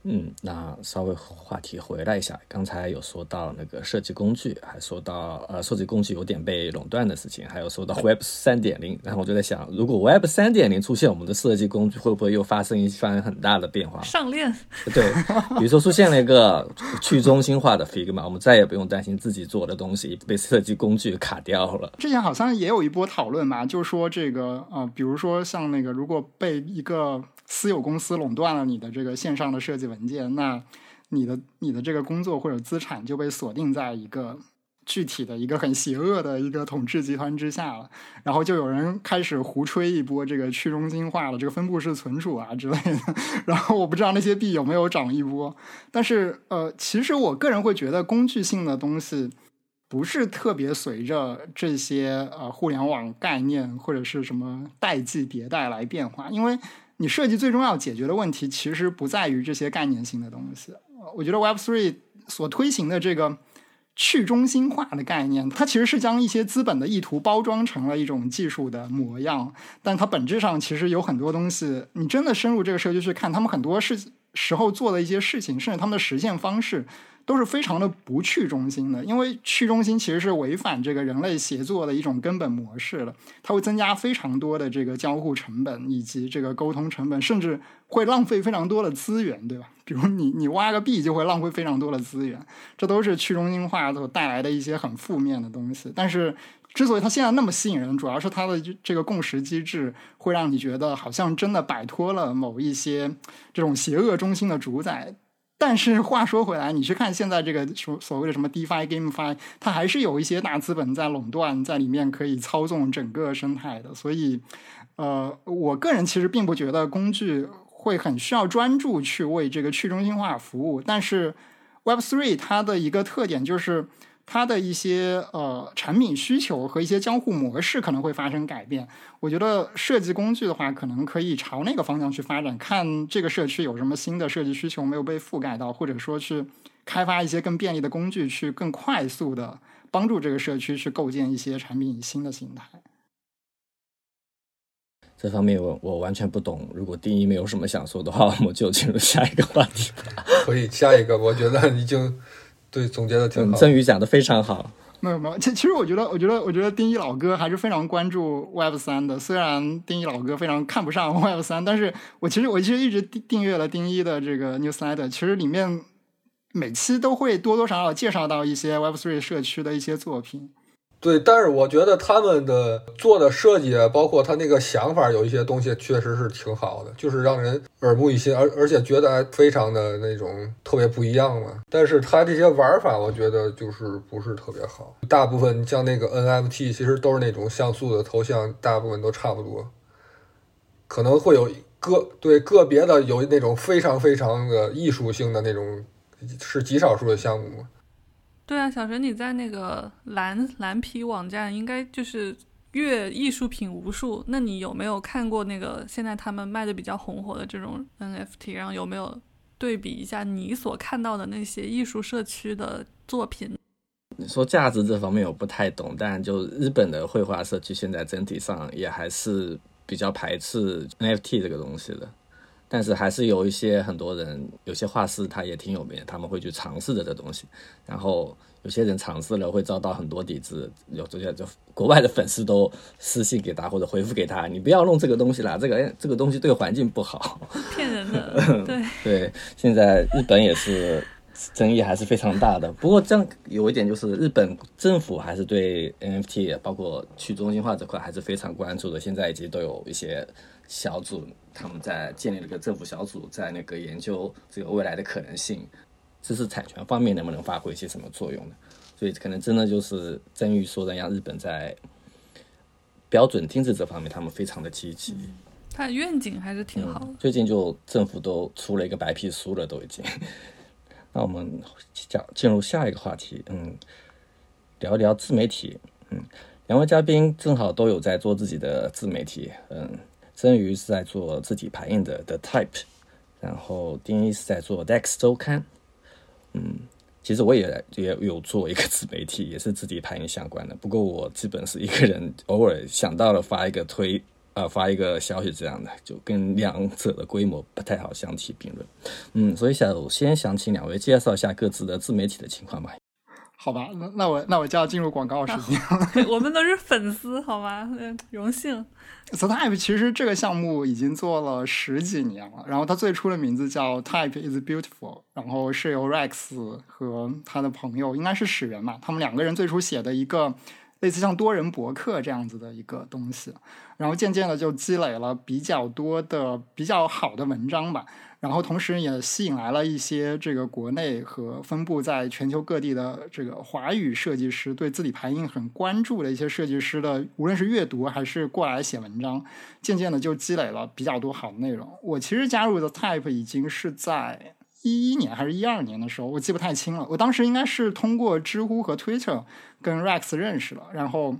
嗯，那稍微话题回来一下，刚才有说到那个设计工具，还说到呃设计工具有点被垄断的事情，还有说到 Web 三点零， 然后我就在想如果 Web 三点零 出现，我们的设计工具会不会又发生一番很大的变化，上链，对，比如说出现了一个去中心化的 Figma， 我们再也不用担心自己做的东西被设计工具卡掉了。之前好像也有一波讨论嘛，就说这个呃，比如说像那个如果被一个私有公司垄断了你的这个线上的设计文件，那你的你的这个工作或者资产就被锁定在一个具体的一个很邪恶的一个统治集团之下了，然后就有人开始胡吹一波这个去中心化的这个分布式存储啊之类的，然后我不知道那些币有没有涨一波，但是呃，其实我个人会觉得工具性的东西不是特别随着这些呃互联网概念或者是什么代际迭代来变化，因为你设计最重要解决的问题其实不在于这些概念性的东西。我觉得 Web 三 所推行的这个去中心化的概念，它其实是将一些资本的意图包装成了一种技术的模样，但它本质上其实有很多东西你真的深入这个社区去看，他们很多事时候做的一些事情甚至他们的实现方式都是非常的不去中心的，因为去中心其实是违反这个人类协作的一种根本模式了，它会增加非常多的这个交互成本以及这个沟通成本，甚至会浪费非常多的资源，对吧？比如你你挖个币就会浪费非常多的资源，这都是去中心化所带来的一些很负面的东西。但是之所以它现在那么吸引人，主要是它的这个共识机制会让你觉得好像真的摆脱了某一些这种邪恶中心的主宰。但是话说回来，你去看现在这个所谓的什么 DeFi GameFi， 它还是有一些大资本在垄断，在里面可以操纵整个生态的。所以呃，我个人其实并不觉得工具会很需要专注去为这个去中心化服务，但是 Web 三 它的一个特点就是它的一些呃产品需求和一些交互模式可能会发生改变，我觉得设计工具的话可能可以朝那个方向去发展，看这个社区有什么新的设计需求没有被覆盖到，或者说去开发一些更便利的工具去更快速的帮助这个社区去构建一些产品新的形态。这方面 我, 我完全不懂，如果丁一没有什么想说的话，我们就进入下一个话题吧。可以，下一个我觉得已经对，总结的挺好。曾宇讲的非常好。没有没有，其实我觉得，我觉得，我觉得丁一老哥还是非常关注 Web 三 的。虽然丁一老哥非常看不上 Web 三， 但是我其实我其实一直订阅了丁一的这个 newsletter， 其实里面每期都会多多少少介绍到一些 Web 三 社区的一些作品。对，但是我觉得他们的做的设计，包括他那个想法，有一些东西确实是挺好的，就是让人耳目一新，而而且觉得非常的那种特别不一样嘛。但是他这些玩法，我觉得就是不是特别好。大部分像那个 N F T， 其实都是那种像素的头像，大部分都差不多，可能会有个对个别的有那种非常非常的艺术性的那种，是极少数的项目。对啊，小陈，你在那个蓝蓝皮网站应该就是阅艺术品无数，那你有没有看过那个现在他们卖的比较红火的这种 N F T？ 然后有没有对比一下你所看到的那些艺术社区的作品？你说价值这方面我不太懂，但就日本的绘画社区现在整体上也还是比较排斥 N F T 这个东西的，但是还是有一些很多人，有些画师他也挺有名，他们会去尝试的这东西，然后有些人尝试了会遭到很多抵制，有这些就国外的粉丝都私信给他或者回复给他，你不要弄这个东西啦，这个这个东西对环境不好，骗人的。对对，现在日本也是争议还是非常大的。不过这样有一点就是日本政府还是对 N F T 包括去中心化这块还是非常关注的，现在已经都有一些小组，他们在建立了个政府小组，在那个研究这个未来的可能性，知识产权方面能不能发挥一些什么作用呢？所以可能真的就是正如说的一样，日本在标准定制这方面他们非常的积极，嗯，他愿景还是挺好的，嗯，最近就政府都出了一个白皮书了都已经。那我们讲进入下一个话题，嗯，聊一聊自媒体。嗯，两位嘉宾正好都有在做自己的自媒体，嗯，真鱼是在做自己排印的 The Type， 然后丁一是在做 Rex 周刊。嗯，其实我 也, 也有做一个自媒体，也是自己排印相关的，不过我基本是一个人，偶尔想到了发一个推呃，发一个消息这样的，就跟两者的规模不太好相提并论。嗯，所以首先想请两位介绍一下各自的自媒体的情况吧。好吧，那那我那我就要进入广告时间了。我们都是粉丝，好吗？荣幸。The Type 其实这个项目已经做了十几年了，然后它最初的名字叫 Type is Beautiful， 然后是由 Rex 和他的朋友，应该是史源嘛，他们两个人最初写的一个类似像多人博客这样子的一个东西，然后渐渐的就积累了比较多的比较好的文章吧，然后同时也吸引来了一些这个国内和分布在全球各地的这个华语设计师，对自己排印很关注的一些设计师的无论是阅读还是过来写文章，渐渐的就积累了比较多好的内容。我其实加入的 Type 已经是在一一年还是一二年的时候，我记不太清了。我当时应该是通过知乎和 Twitter 跟 Rex 认识了，然后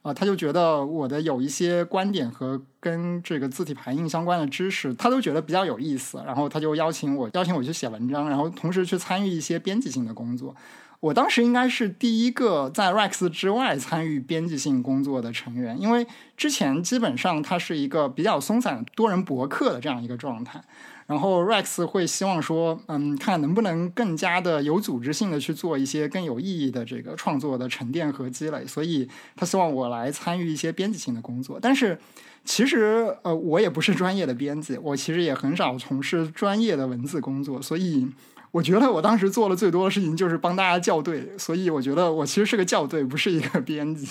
啊、呃，他就觉得我的有一些观点和跟这个字体排印相关的知识，他都觉得比较有意思，然后他就邀请我邀请我去写文章，然后同时去参与一些编辑性的工作。我当时应该是第一个在 Rex 之外参与编辑性工作的成员，因为之前基本上它是一个比较松散多人博客的这样一个状态，然后 Rex 会希望说，嗯，看能不能更加的有组织性的去做一些更有意义的这个创作的沉淀和积累，所以他希望我来参与一些编辑性的工作。但是其实呃，我也不是专业的编辑，我其实也很少从事专业的文字工作，所以我觉得我当时做了最多的事情就是帮大家校对，所以我觉得我其实是个校对，不是一个编辑。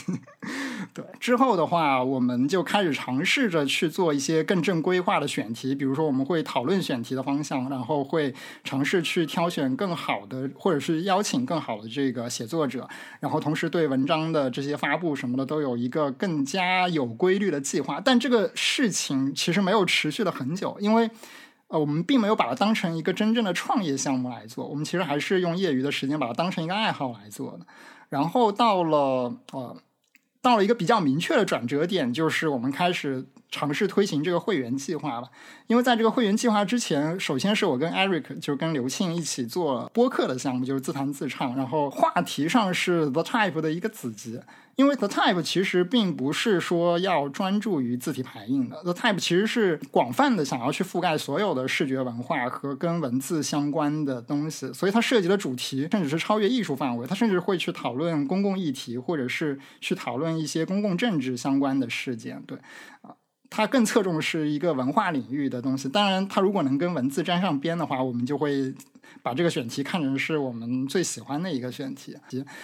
对，之后的话我们就开始尝试着去做一些更正规化的选题，比如说我们会讨论选题的方向，然后会尝试去挑选更好的或者是邀请更好的这个写作者，然后同时对文章的这些发布什么的都有一个更加有规律的计划。但这个事情其实没有持续了很久，因为呃，我们并没有把它当成一个真正的创业项目来做，我们其实还是用业余的时间把它当成一个爱好来做的。然后到了呃，到了一个比较明确的转折点，就是我们开始尝试推行这个会员计划了。因为在这个会员计划之前，首先是我跟 Eric 就跟刘庆一起做播客的项目，就是自弹自唱，然后话题上是 The Type 的一个子集。因为 The Type 其实并不是说要专注于字体排印的， The Type 其实是广泛的想要去覆盖所有的视觉文化和跟文字相关的东西，所以它涉及的主题甚至是超越艺术范围，它甚至会去讨论公共议题或者是去讨论一些公共政治相关的事件。对，它更侧重是一个文化领域的东西，当然它如果能跟文字沾上边的话，我们就会把这个选题看成是我们最喜欢的一个选题。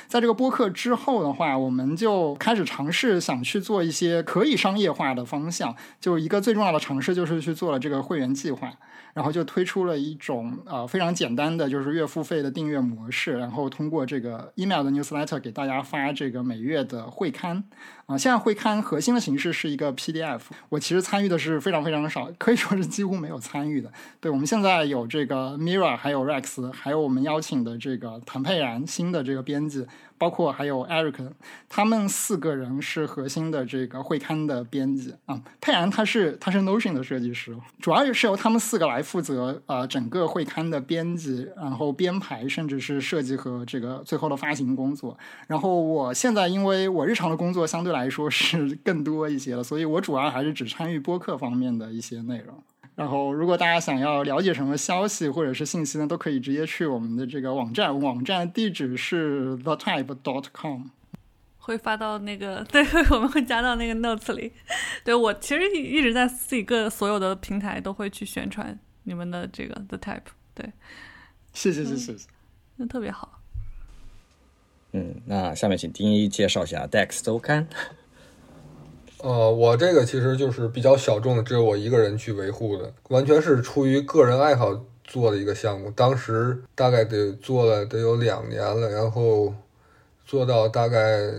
在这个播客之后的话，我们就开始尝试想去做一些可以商业化的方向，就一个最重要的尝试就是去做了这个会员计划，然后就推出了一种、呃、非常简单的就是月付费的订阅模式，然后通过这个 email 的 newsletter 给大家发这个每月的会刊、呃、现在会刊核心的形式是一个 P D F， 我其实参与的是非常非常少，可以说是几乎没有参与的。对，我们现在有这个 Mira 还有 Rex 还有我们邀请的这个谭佩然新的这个编辑，包括还有 Eric， 他们四个人是核心的这个会刊的编辑啊。佩然他是他是 Notion 的设计师，主要是由他们四个来负责呃整个会刊的编辑，然后编排，甚至是设计和这个最后的发行工作。然后我现在因为我日常的工作相对来说是更多一些了，所以我主要还是只参与播客方面的一些内容。然后如果大家想要了解什么消息或者是信息呢，都可以直接去我们的这个网站，网站地址是 the type dot com， 会发到那个，对，我们会加到那个 notes 里。对，我其实一直在自己个所有的平台都会去宣传你们的这个 The Type。 对，谢谢谢谢，那特别好。嗯，那下面请丁一介绍一下 Dex 周刊。呃，我这个其实就是比较小众的，只有我一个人去维护的，完全是出于个人爱好做的一个项目。当时大概得做了得有两年了，然后做到大概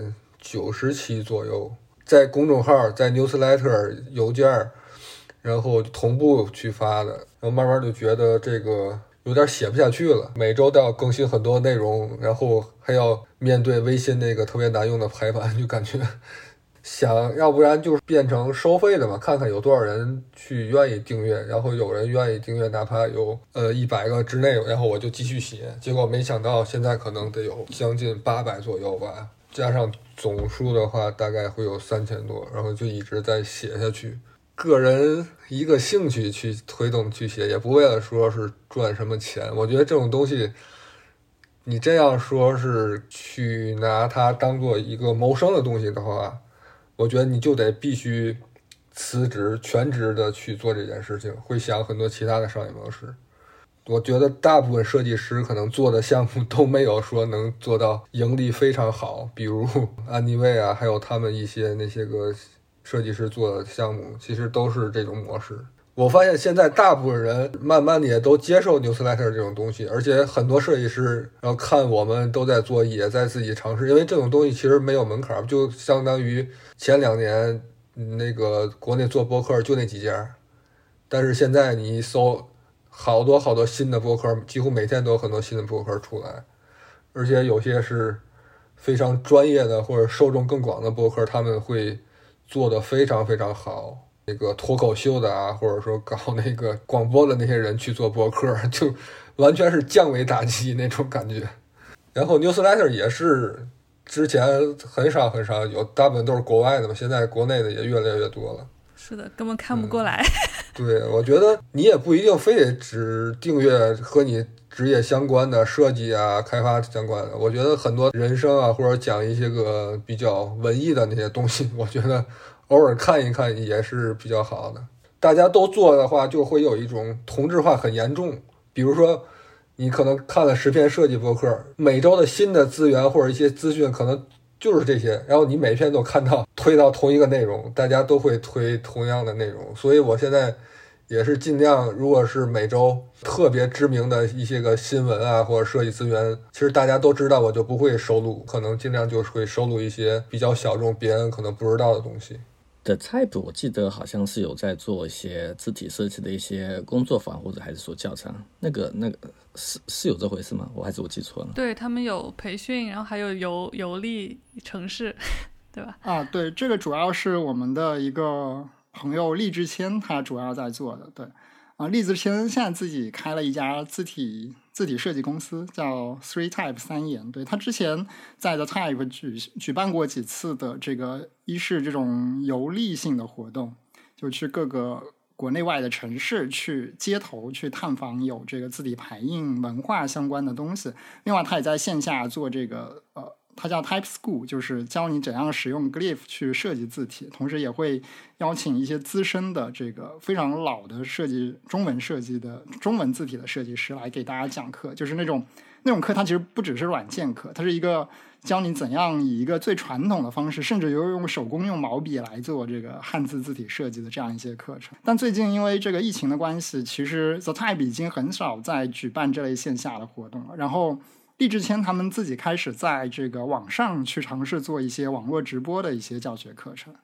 九十期左右，在公众号、在 newsletter、邮件，然后同步去发的。然后慢慢就觉得这个有点写不下去了，每周都要更新很多内容，然后还要面对微信那个特别难用的排版，就感觉。想要不然就是变成收费的嘛，看看有多少人去愿意订阅，然后有人愿意订阅，哪怕有呃一百个之内，然后我就继续写。结果没想到现在可能得有将近八百左右吧，加上总数的话大概会有三千多，然后就一直在写下去。个人一个兴趣去推动去写，也不为了说是赚什么钱。我觉得这种东西。你这样说是去拿它当做一个谋生的东西的话，我觉得你就得必须辞职全职的去做这件事情，会想很多其他的商业模式。我觉得大部分设计师可能做的项目都没有说能做到盈利非常好，比如安妮卫啊，还有他们一些那些个设计师做的项目其实都是这种模式。我发现现在大部分人慢慢的也都接受 newsletter 这种东西，而且很多设计师然后看我们都在做，也在自己尝试，因为这种东西其实没有门槛，就相当于前两年那个国内做播客就那几家，但是现在你一搜好多好多新的播客，几乎每天都有很多新的播客出来，而且有些是非常专业的或者受众更广的播客，他们会做得非常非常好。那个脱口秀的啊，或者说搞那个广播的那些人去做播客，就完全是降维打击那种感觉。然后 newsletter 也是之前很少很少有，大部分都是国外的嘛，现在国内的也越来越多了。是的，根本看不过来、嗯、对，我觉得你也不一定非得只订阅和你职业相关的设计啊、开发相关的，我觉得很多人生啊，或者讲一些个比较文艺的那些东西，我觉得偶尔看一看也是比较好的。大家都做的话就会有一种同质化很严重，比如说你可能看了十篇设计博客，每周的新的资源或者一些资讯可能就是这些，然后你每篇都看到推到同一个内容，大家都会推同样的内容。所以我现在也是尽量，如果是每周特别知名的一些个新闻啊或者设计资源，其实大家都知道，我就不会收录，可能尽量就会收录一些比较小众别人可能不知道的东西。The Type 我记得好像是有在做一些字体设计的一些工作坊，或者还是说教程，那个那个是是有这回事吗？我还是我记错了？对，他们有培训，然后还有游游历城市，对吧？啊，对，这个主要是我们的一个朋友栗志谦他主要在做的。对啊，栗志谦现在自己开了一家字体字体设计公司，叫 Three Type 三言。对，他之前在 The Type 举举办过几次的这个，一是这种游历性的活动，就去各个国内外的城市，去街头去探访有这个字体排印文化相关的东西。另外，他也在线下做这个呃它叫 Type School， 就是教你怎样使用 Glyph 去设计字体，同时也会邀请一些资深的这个非常老的设计中文设计的中文字体的设计师来给大家讲课，就是那种那种课它其实不只是软件课，它是一个教你怎样以一个最传统的方式，甚至由用手工用毛笔来做这个汉字字体设计的这样一些课程。但最近因为这个疫情的关系，其实 The Type 已经很少在举办这类线下的活动了，然后励志谦他们自己开始在这个网上去尝试做一些网络直播的一些教学课程。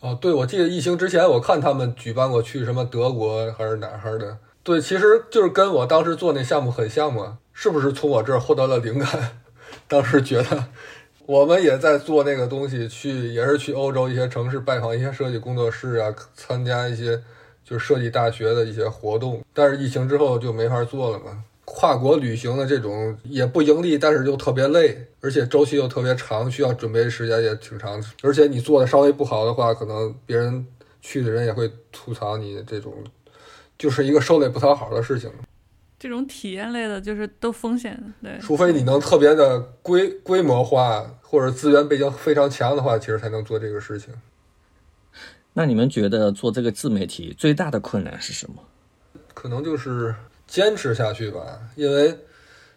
哦，对，我记得疫情之前我看他们举办过去什么德国还是哪儿的。对，其实就是跟我当时做那项目很像嘛，是不是从我这儿获得了灵感？当时觉得我们也在做那个东西，去也是去欧洲一些城市拜访一些设计工作室啊，参加一些就设计大学的一些活动，但是疫情之后就没法做了嘛。跨国旅行的这种也不盈利，但是又特别累，而且周期又特别长，需要准备时间也挺长，而且你做的稍微不好的话，可能别人去的人也会吐槽你，这种就是一个受累不讨好的事情。这种体验类的就是都风险，对，除非你能特别的规规模化或者资源背景非常强的话，其实才能做这个事情。那你们觉得做这个自媒体最大的困难是什么？可能就是坚持下去吧，因为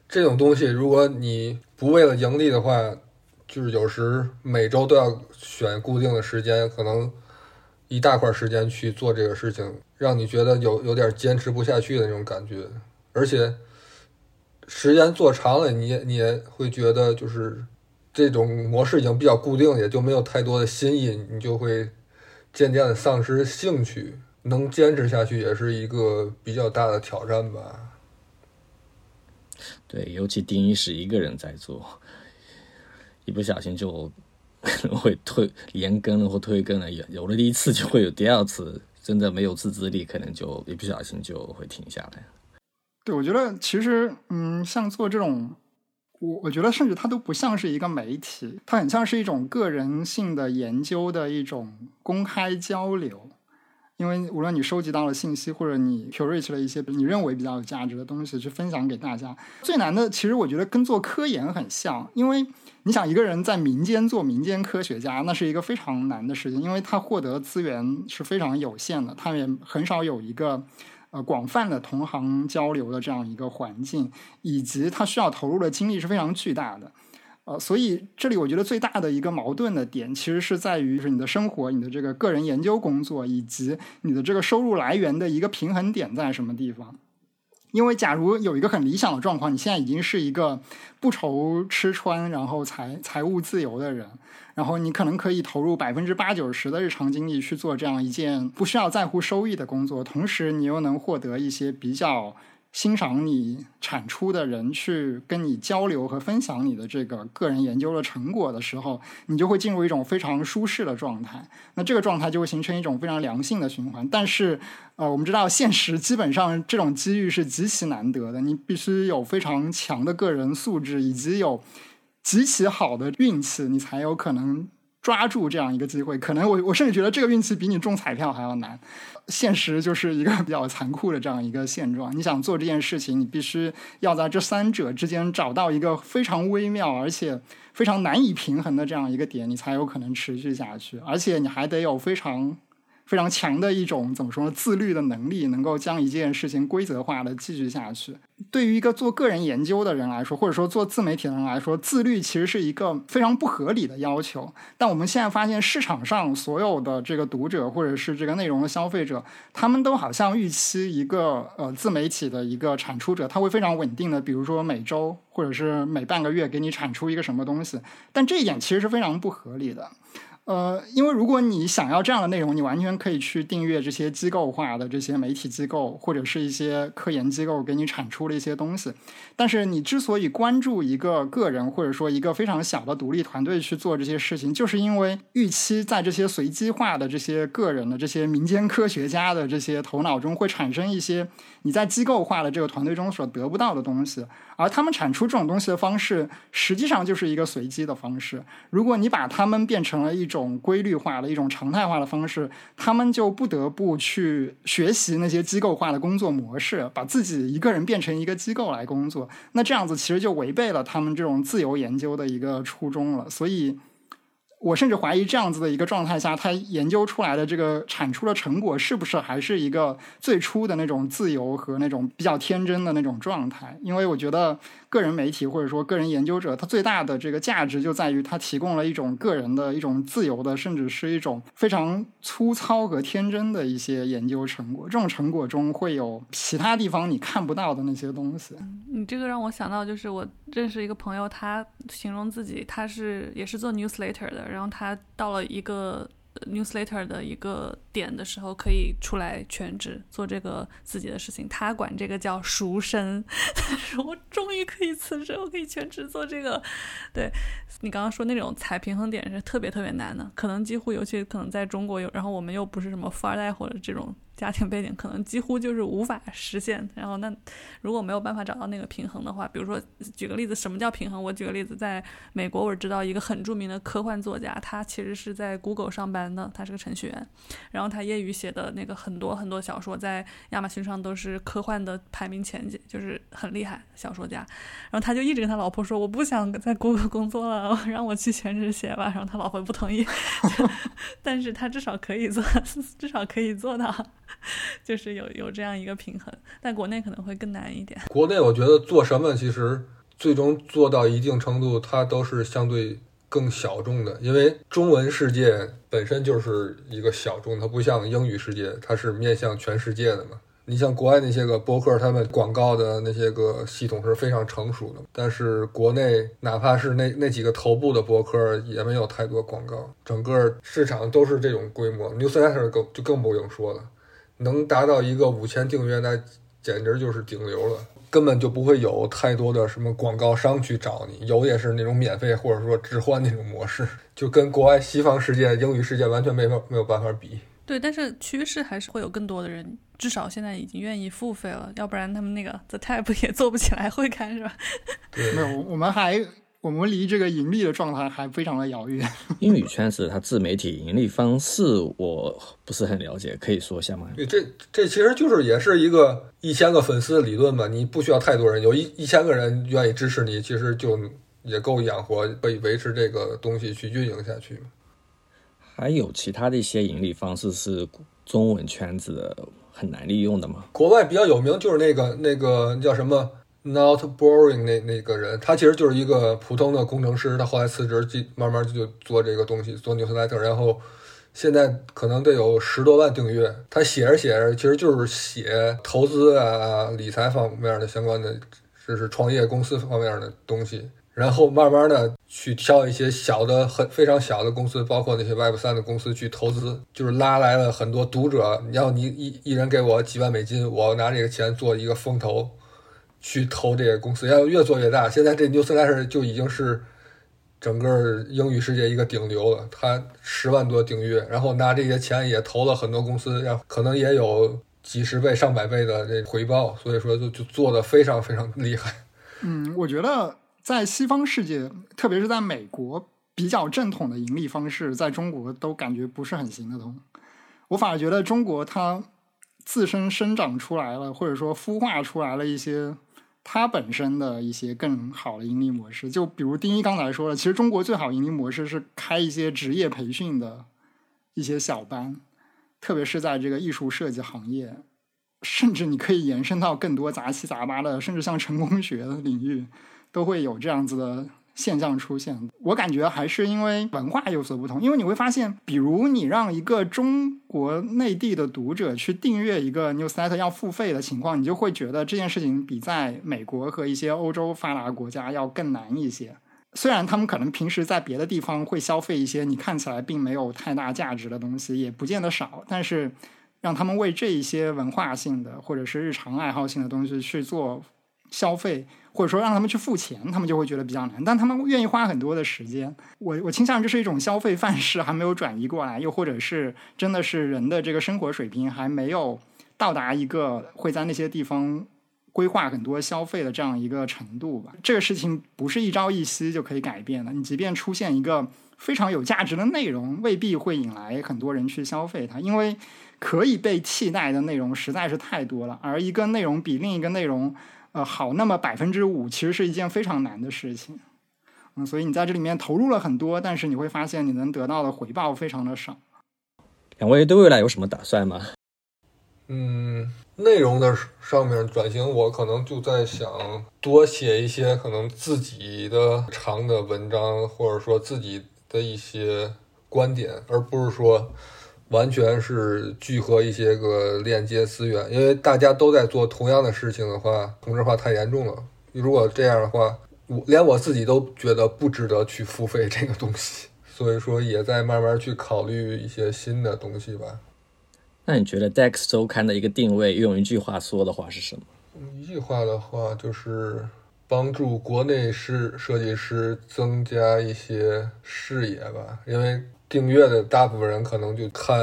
这种东西如果你不为了盈利的话，就是有时每周都要选固定的时间，可能一大块时间去做这个事情，让你觉得有有点坚持不下去的那种感觉。而且时间做长了，你也你也会觉得就是这种模式已经比较固定，也就没有太多的新意，你就会渐渐的丧失兴趣。能坚持下去也是一个比较大的挑战吧。对，尤其丁一是一个人在做，一不小心就可能会推连更了或推更了，有了第一次就会有第二次，真的没有自制力，可能就一不小心就会停下来。对，我觉得其实嗯，像做这种我我觉得甚至它都不像是一个媒体，它很像是一种个人性的研究的一种公开交流。因为无论你收集到了信息，或者你 curate 了一些你认为比较有价值的东西去分享给大家。最难的其实我觉得跟做科研很像，因为你想一个人在民间做民间科学家，那是一个非常难的事情，因为他获得资源是非常有限的，他也很少有一个呃广泛的同行交流的这样一个环境，以及他需要投入的精力是非常巨大的。呃，所以这里我觉得最大的一个矛盾的点其实是在于是你的生活，你的这个个人研究工作以及你的这个收入来源的一个平衡点在什么地方。因为假如有一个很理想的状况，你现在已经是一个不愁吃穿然后财财务自由的人，然后你可能可以投入百分之八九十的日常精力去做这样一件不需要在乎收益的工作，同时你又能获得一些比较欣赏你产出的人去跟你交流和分享你的这个个人研究的成果的时候，你就会进入一种非常舒适的状态，那这个状态就会形成一种非常良性的循环。但是呃，我们知道现实基本上这种机遇是极其难得的，你必须有非常强的个人素质以及有极其好的运气，你才有可能抓住这样一个机会。可能我我甚至觉得这个运气比你中彩票还要难。现实就是一个比较残酷的这样一个现状，你想做这件事情，你必须要在这三者之间找到一个非常微妙而且非常难以平衡的这样一个点，你才有可能持续下去。而且你还得有非常非常强的一种怎么说呢，自律的能力，能够将一件事情规则化的继续下去。对于一个做个人研究的人来说，或者说做自媒体的人来说，自律其实是一个非常不合理的要求。但我们现在发现市场上所有的这个读者或者是这个内容的消费者，他们都好像预期一个呃自媒体的一个产出者他会非常稳定的，比如说每周或者是每半个月给你产出一个什么东西，但这一点其实是非常不合理的。呃，因为如果你想要这样的内容，你完全可以去订阅这些机构化的这些媒体机构或者是一些科研机构给你产出了一些东西。但是你之所以关注一个个人或者说一个非常小的独立团队去做这些事情，就是因为预期在这些随机化的这些个人的这些民间科学家的这些头脑中会产生一些你在机构化的这个团队中所得不到的东西，而他们产出这种东西的方式实际上就是一个随机的方式。如果你把他们变成了一种规律化的一种常态化的方式，他们就不得不去学习那些机构化的工作模式，把自己一个人变成一个机构来工作，那这样子其实就违背了他们这种自由研究的一个初衷了。所以我甚至怀疑这样子的一个状态下，他研究出来的这个产出的成果是不是还是一个最初的那种自由和那种比较天真的那种状态。因为我觉得个人媒体或者说个人研究者，他最大的这个价值就在于他提供了一种个人的一种自由的，甚至是一种非常粗糙和天真的一些研究成果，这种成果中会有其他地方你看不到的那些东西。你这个让我想到，就是我认识一个朋友，他形容自己他是也是做 newsletter 的，然后他到了一个 newsletter 的一个点的时候，可以出来全职做这个自己的事情，他管这个叫赎身。他说我终于可以辞职，我可以全职做这个。对，你刚刚说那种踩平衡点是特别特别难的，可能几乎尤其可能在中国有，然后我们又不是什么富二代或者这种家庭背景，可能几乎就是无法实现。然后那如果没有办法找到那个平衡的话，比如说举个例子，什么叫平衡？我举个例子，在美国我知道一个很著名的科幻作家，他其实是在 Google 上班的，他是个程序员，然后然后他业余写的那个很多很多小说在亚马逊上都是科幻的排名前几，就是很厉害小说家。然后他就一直跟他老婆说，我不想在 Google 工作了，让我去全职写吧。然后他老婆不同意但是他至少可以做至少可以做到，就是有有这样一个平衡。但国内可能会更难一点，国内我觉得做什么其实最终做到一定程度它都是相对更小众的，因为中文世界本身就是一个小众，它不像英语世界，它是面向全世界的嘛。你像国外那些个博客，他们广告的那些个系统是非常成熟的，但是国内哪怕是那那几个头部的博客也没有太多广告，整个市场都是这种规模。 Newsletter 更就更不用说了，能达到一个五千订阅那简直就是顶流了，根本就不会有太多的什么广告商去找你，有也是那种免费或者说置换那种模式，就跟国外西方世界英语世界完全没有没有办法比。对，但是趋势还是会有更多的人，至少现在已经愿意付费了，要不然他们那个 The Type 也做不起来，会看是吧？对，没有，我们还我们离这个盈利的状态还非常的遥远。英语圈子它自媒体盈利方式我不是很了解，可以说一下吗？对，这这其实就是也是一个一千个粉丝的理论吧，你不需要太多人，有一一千个人愿意支持你，其实就也够养活，可以维持这个东西去运营下去嘛。还有其他的一些盈利方式是中文圈子的很难利用的吗？国外比较有名就是那个那个叫什么？Not Boring 那那个人，他其实就是一个普通的工程师，他后来辞职，慢慢就做这个东西，做 newsletter， 然后现在可能得有十多万订阅。他写着写着，其实就是写投资啊、理财方面的相关的，就是创业公司方面的东西。然后慢慢的去挑一些小的、很非常小的公司，包括那些 Web 三 的公司去投资，就是拉来了很多读者。然后你一一人给我几万美金，我拿这个钱做一个风投。去投这个公司，要越做越大。现在这 Newsletter 就已经是整个英语世界一个顶流了，它十万多订阅，然后拿这些钱也投了很多公司，然后可能也有几十倍、上百倍的这回报，所以说就就做得非常非常厉害。嗯，我觉得在西方世界，特别是在美国，比较正统的盈利方式，在中国都感觉不是很行得通。我反而觉得中国它自身生长出来了，或者说孵化出来了一些。它本身的一些更好的盈利模式，就比如丁一刚才说的，其实中国最好盈利模式是开一些职业培训的一些小班，特别是在这个艺术设计行业，甚至你可以延伸到更多杂七杂八的，甚至像成功学的领域都会有这样子的现象出现。我感觉还是因为文化有所不同，因为你会发现，比如你让一个中国内地的读者去订阅一个 newsletter 要付费的情况，你就会觉得这件事情比在美国和一些欧洲发达国家要更难一些。虽然他们可能平时在别的地方会消费一些你看起来并没有太大价值的东西，也不见得少，但是让他们为这一些文化性的或者是日常爱好性的东西去做消费，或者说让他们去付钱，他们就会觉得比较难，但他们愿意花很多的时间。我我倾向这是一种消费范式还没有转移过来，又或者是真的是人的这个生活水平还没有到达一个会在那些地方规划很多消费的这样一个程度吧。这个事情不是一朝一夕就可以改变的，你即便出现一个非常有价值的内容，未必会引来很多人去消费它，因为可以被替代的内容实在是太多了，而一个内容比另一个内容呃，好那么 百分之五 其实是一件非常难的事情。嗯，所以你在这里面投入了很多，但是你会发现你能得到的回报非常的少。两位对未来有什么打算吗？嗯，内容的上面转型，我可能就在想多写一些可能自己的长的文章，或者说自己的一些观点，而不是说完全是聚合一些个链接资源，因为大家都在做同样的事情的话，同质化太严重了。如果这样的话，我连我自己都觉得不值得去付费这个东西，所以说也在慢慢去考虑一些新的东西吧。那你觉得 D E X 周刊的一个定位，用一句话说的话是什么？一句话的话就是帮助国内设设计师增加一些视野吧，因为订阅的大部分人可能就看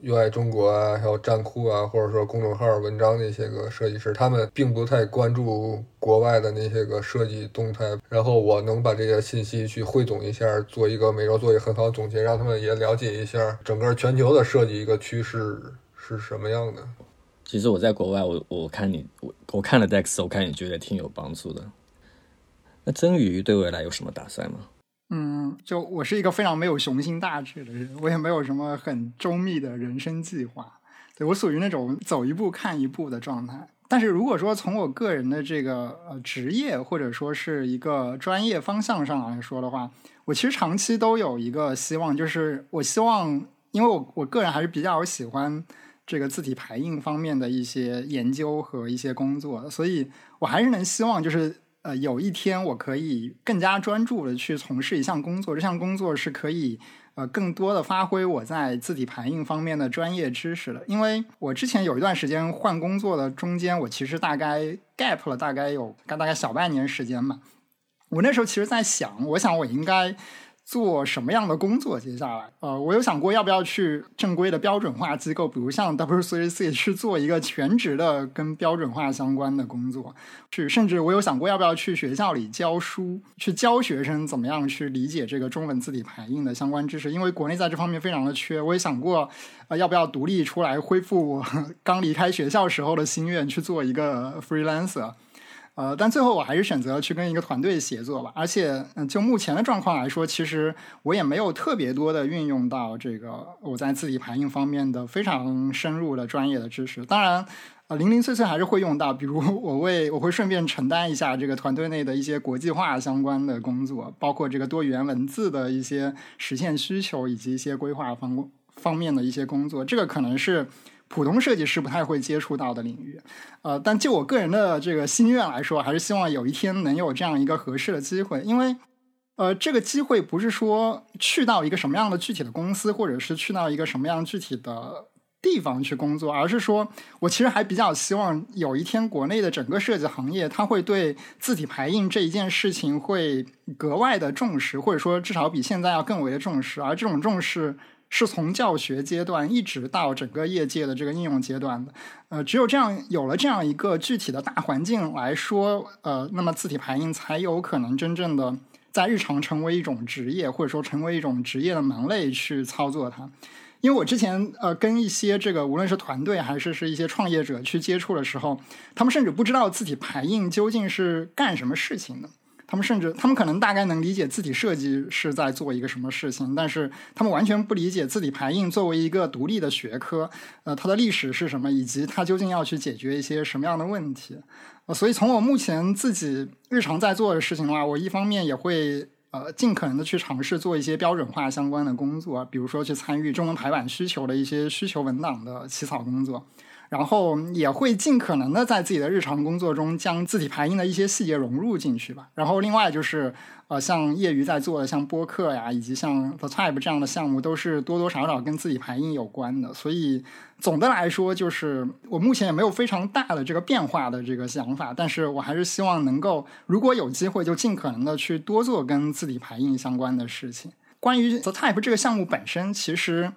U I 中国啊，还有站酷啊，或者说公众号文章那些个设计师，他们并不太关注国外的那些个设计动态。然后我能把这些信息去汇总一下，做一个每周做一个很好的总结，让他们也了解一下整个全球的设计一个趋势是什么样的。其实我在国外，我我看你 我, 我看了 D E X， 我看也觉得挺有帮助的。那曾宇对未来有什么打算吗？嗯，就我是一个非常没有雄心大志的人，我也没有什么很周密的人生计划，对，我属于那种走一步看一步的状态。但是如果说从我个人的这个呃职业或者说是一个专业方向上来说的话，我其实长期都有一个希望，就是我希望，因为我我个人还是比较喜欢这个字体排印方面的一些研究和一些工作，所以我还是能希望就是呃，有一天我可以更加专注的去从事一项工作，这项工作是可以呃更多的发挥我在字体排印方面的专业知识的。因为我之前有一段时间换工作的中间，我其实大概 gap 了大概有大概小半年时间吧。我那时候其实在想，我想我应该做什么样的工作接下来。呃，我有想过要不要去正规的标准化机构，比如像 W C C 去做一个全职的跟标准化相关的工作，去甚至我有想过要不要去学校里教书，去教学生怎么样去理解这个中文字体排印的相关知识，因为国内在这方面非常的缺。我也想过、呃、要不要独立出来，恢复我刚离开学校时候的心愿，去做一个 freelancer。呃，但最后我还是选择去跟一个团队协作吧。而且、嗯、就目前的状况来说，其实我也没有特别多的运用到这个我在字体排印方面的非常深入的专业的知识。当然呃，零零碎碎还是会用到，比如我为我会顺便承担一下这个团队内的一些国际化相关的工作，包括这个多元文字的一些实现需求，以及一些规划方方面的一些工作。这个可能是普通设计师不太会接触到的领域，呃，但就我个人的这个心愿来说，还是希望有一天能有这样一个合适的机会。因为呃，这个机会不是说去到一个什么样的具体的公司，或者是去到一个什么样具体的地方去工作，而是说我其实还比较希望有一天国内的整个设计行业，它会对字体排印这一件事情会格外的重视，或者说至少比现在要更为的重视。而这种重视是从教学阶段一直到整个业界的这个应用阶段的，呃，只有这样有了这样一个具体的大环境来说，呃，那么字体排印才有可能真正的在日常成为一种职业，或者说成为一种职业的门类去操作它。因为我之前呃跟一些这个无论是团队还是是一些创业者去接触的时候，他们甚至不知道字体排印究竟是干什么事情的。他们甚至他们可能大概能理解字体设计是在做一个什么事情，但是他们完全不理解字体排印作为一个独立的学科，呃，它的历史是什么，以及它究竟要去解决一些什么样的问题。呃，所以从我目前自己日常在做的事情的话，我一方面也会呃尽可能的去尝试做一些标准化相关的工作，比如说去参与中文排版需求的一些需求文档的起草工作。然后也会尽可能的在自己的日常工作中将字体排印的一些细节融入进去吧。然后另外就是呃，像业余在做的像播客呀，以及像 The Type 这样的项目，都是多多少少跟字体排印有关的。所以总的来说，就是我目前也没有非常大的这个变化的这个想法，但是我还是希望能够，如果有机会，就尽可能的去多做跟字体排印相关的事情。关于 The Type 这个项目本身，其实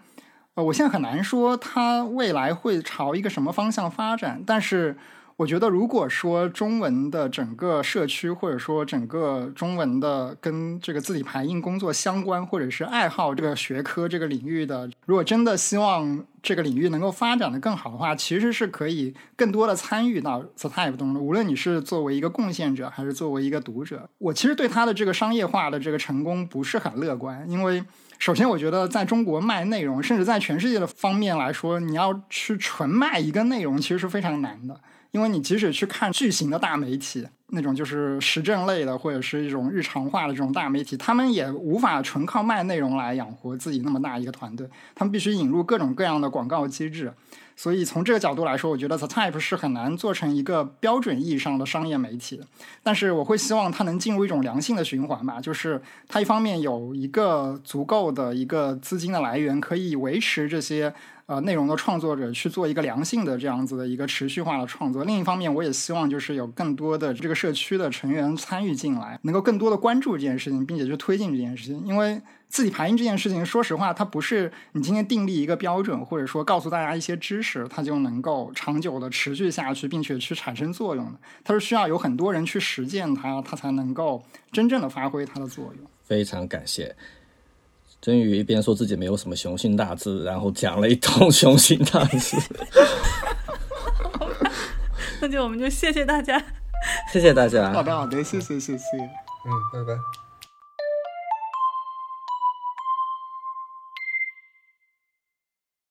呃，我现在很难说它未来会朝一个什么方向发展，但是我觉得如果说中文的整个社区或者说整个中文的跟这个字体排印工作相关或者是爱好这个学科这个领域的，如果真的希望这个领域能够发展的更好的话，其实是可以更多的参与到 The Type 中的，无论你是作为一个贡献者还是作为一个读者。我其实对它的这个商业化的这个成功不是很乐观，因为首先我觉得在中国卖内容，甚至在全世界的方面来说，你要去纯卖一个内容其实是非常难的，因为你即使去看巨型的大媒体，那种就是时政类的或者是一种日常化的这种大媒体，他们也无法纯靠卖内容来养活自己那么大一个团队，他们必须引入各种各样的广告机制。所以从这个角度来说，我觉得 The Type 是很难做成一个标准意义上的商业媒体，但是我会希望它能进入一种良性的循环吧，就是它一方面有一个足够的一个资金的来源，可以维持这些呃内容的创作者去做一个良性的这样子的一个持续化的创作。另一方面我也希望就是有更多的这个社区的成员参与进来，能够更多的关注这件事情，并且去推进这件事情。因为字体排印这件事情说实话，它不是你今天订立一个标准或者说告诉大家一些知识它就能够长久的持续下去并且去产生作用的，它是需要有很多人去实践它，它才能够真正的发挥它的作用。非常感谢真宇，一边说自己没有什么雄心大志，然后讲了一通雄心大志那就我们就谢谢大家，谢谢大家，好的好的，谢谢谢谢，嗯，拜拜。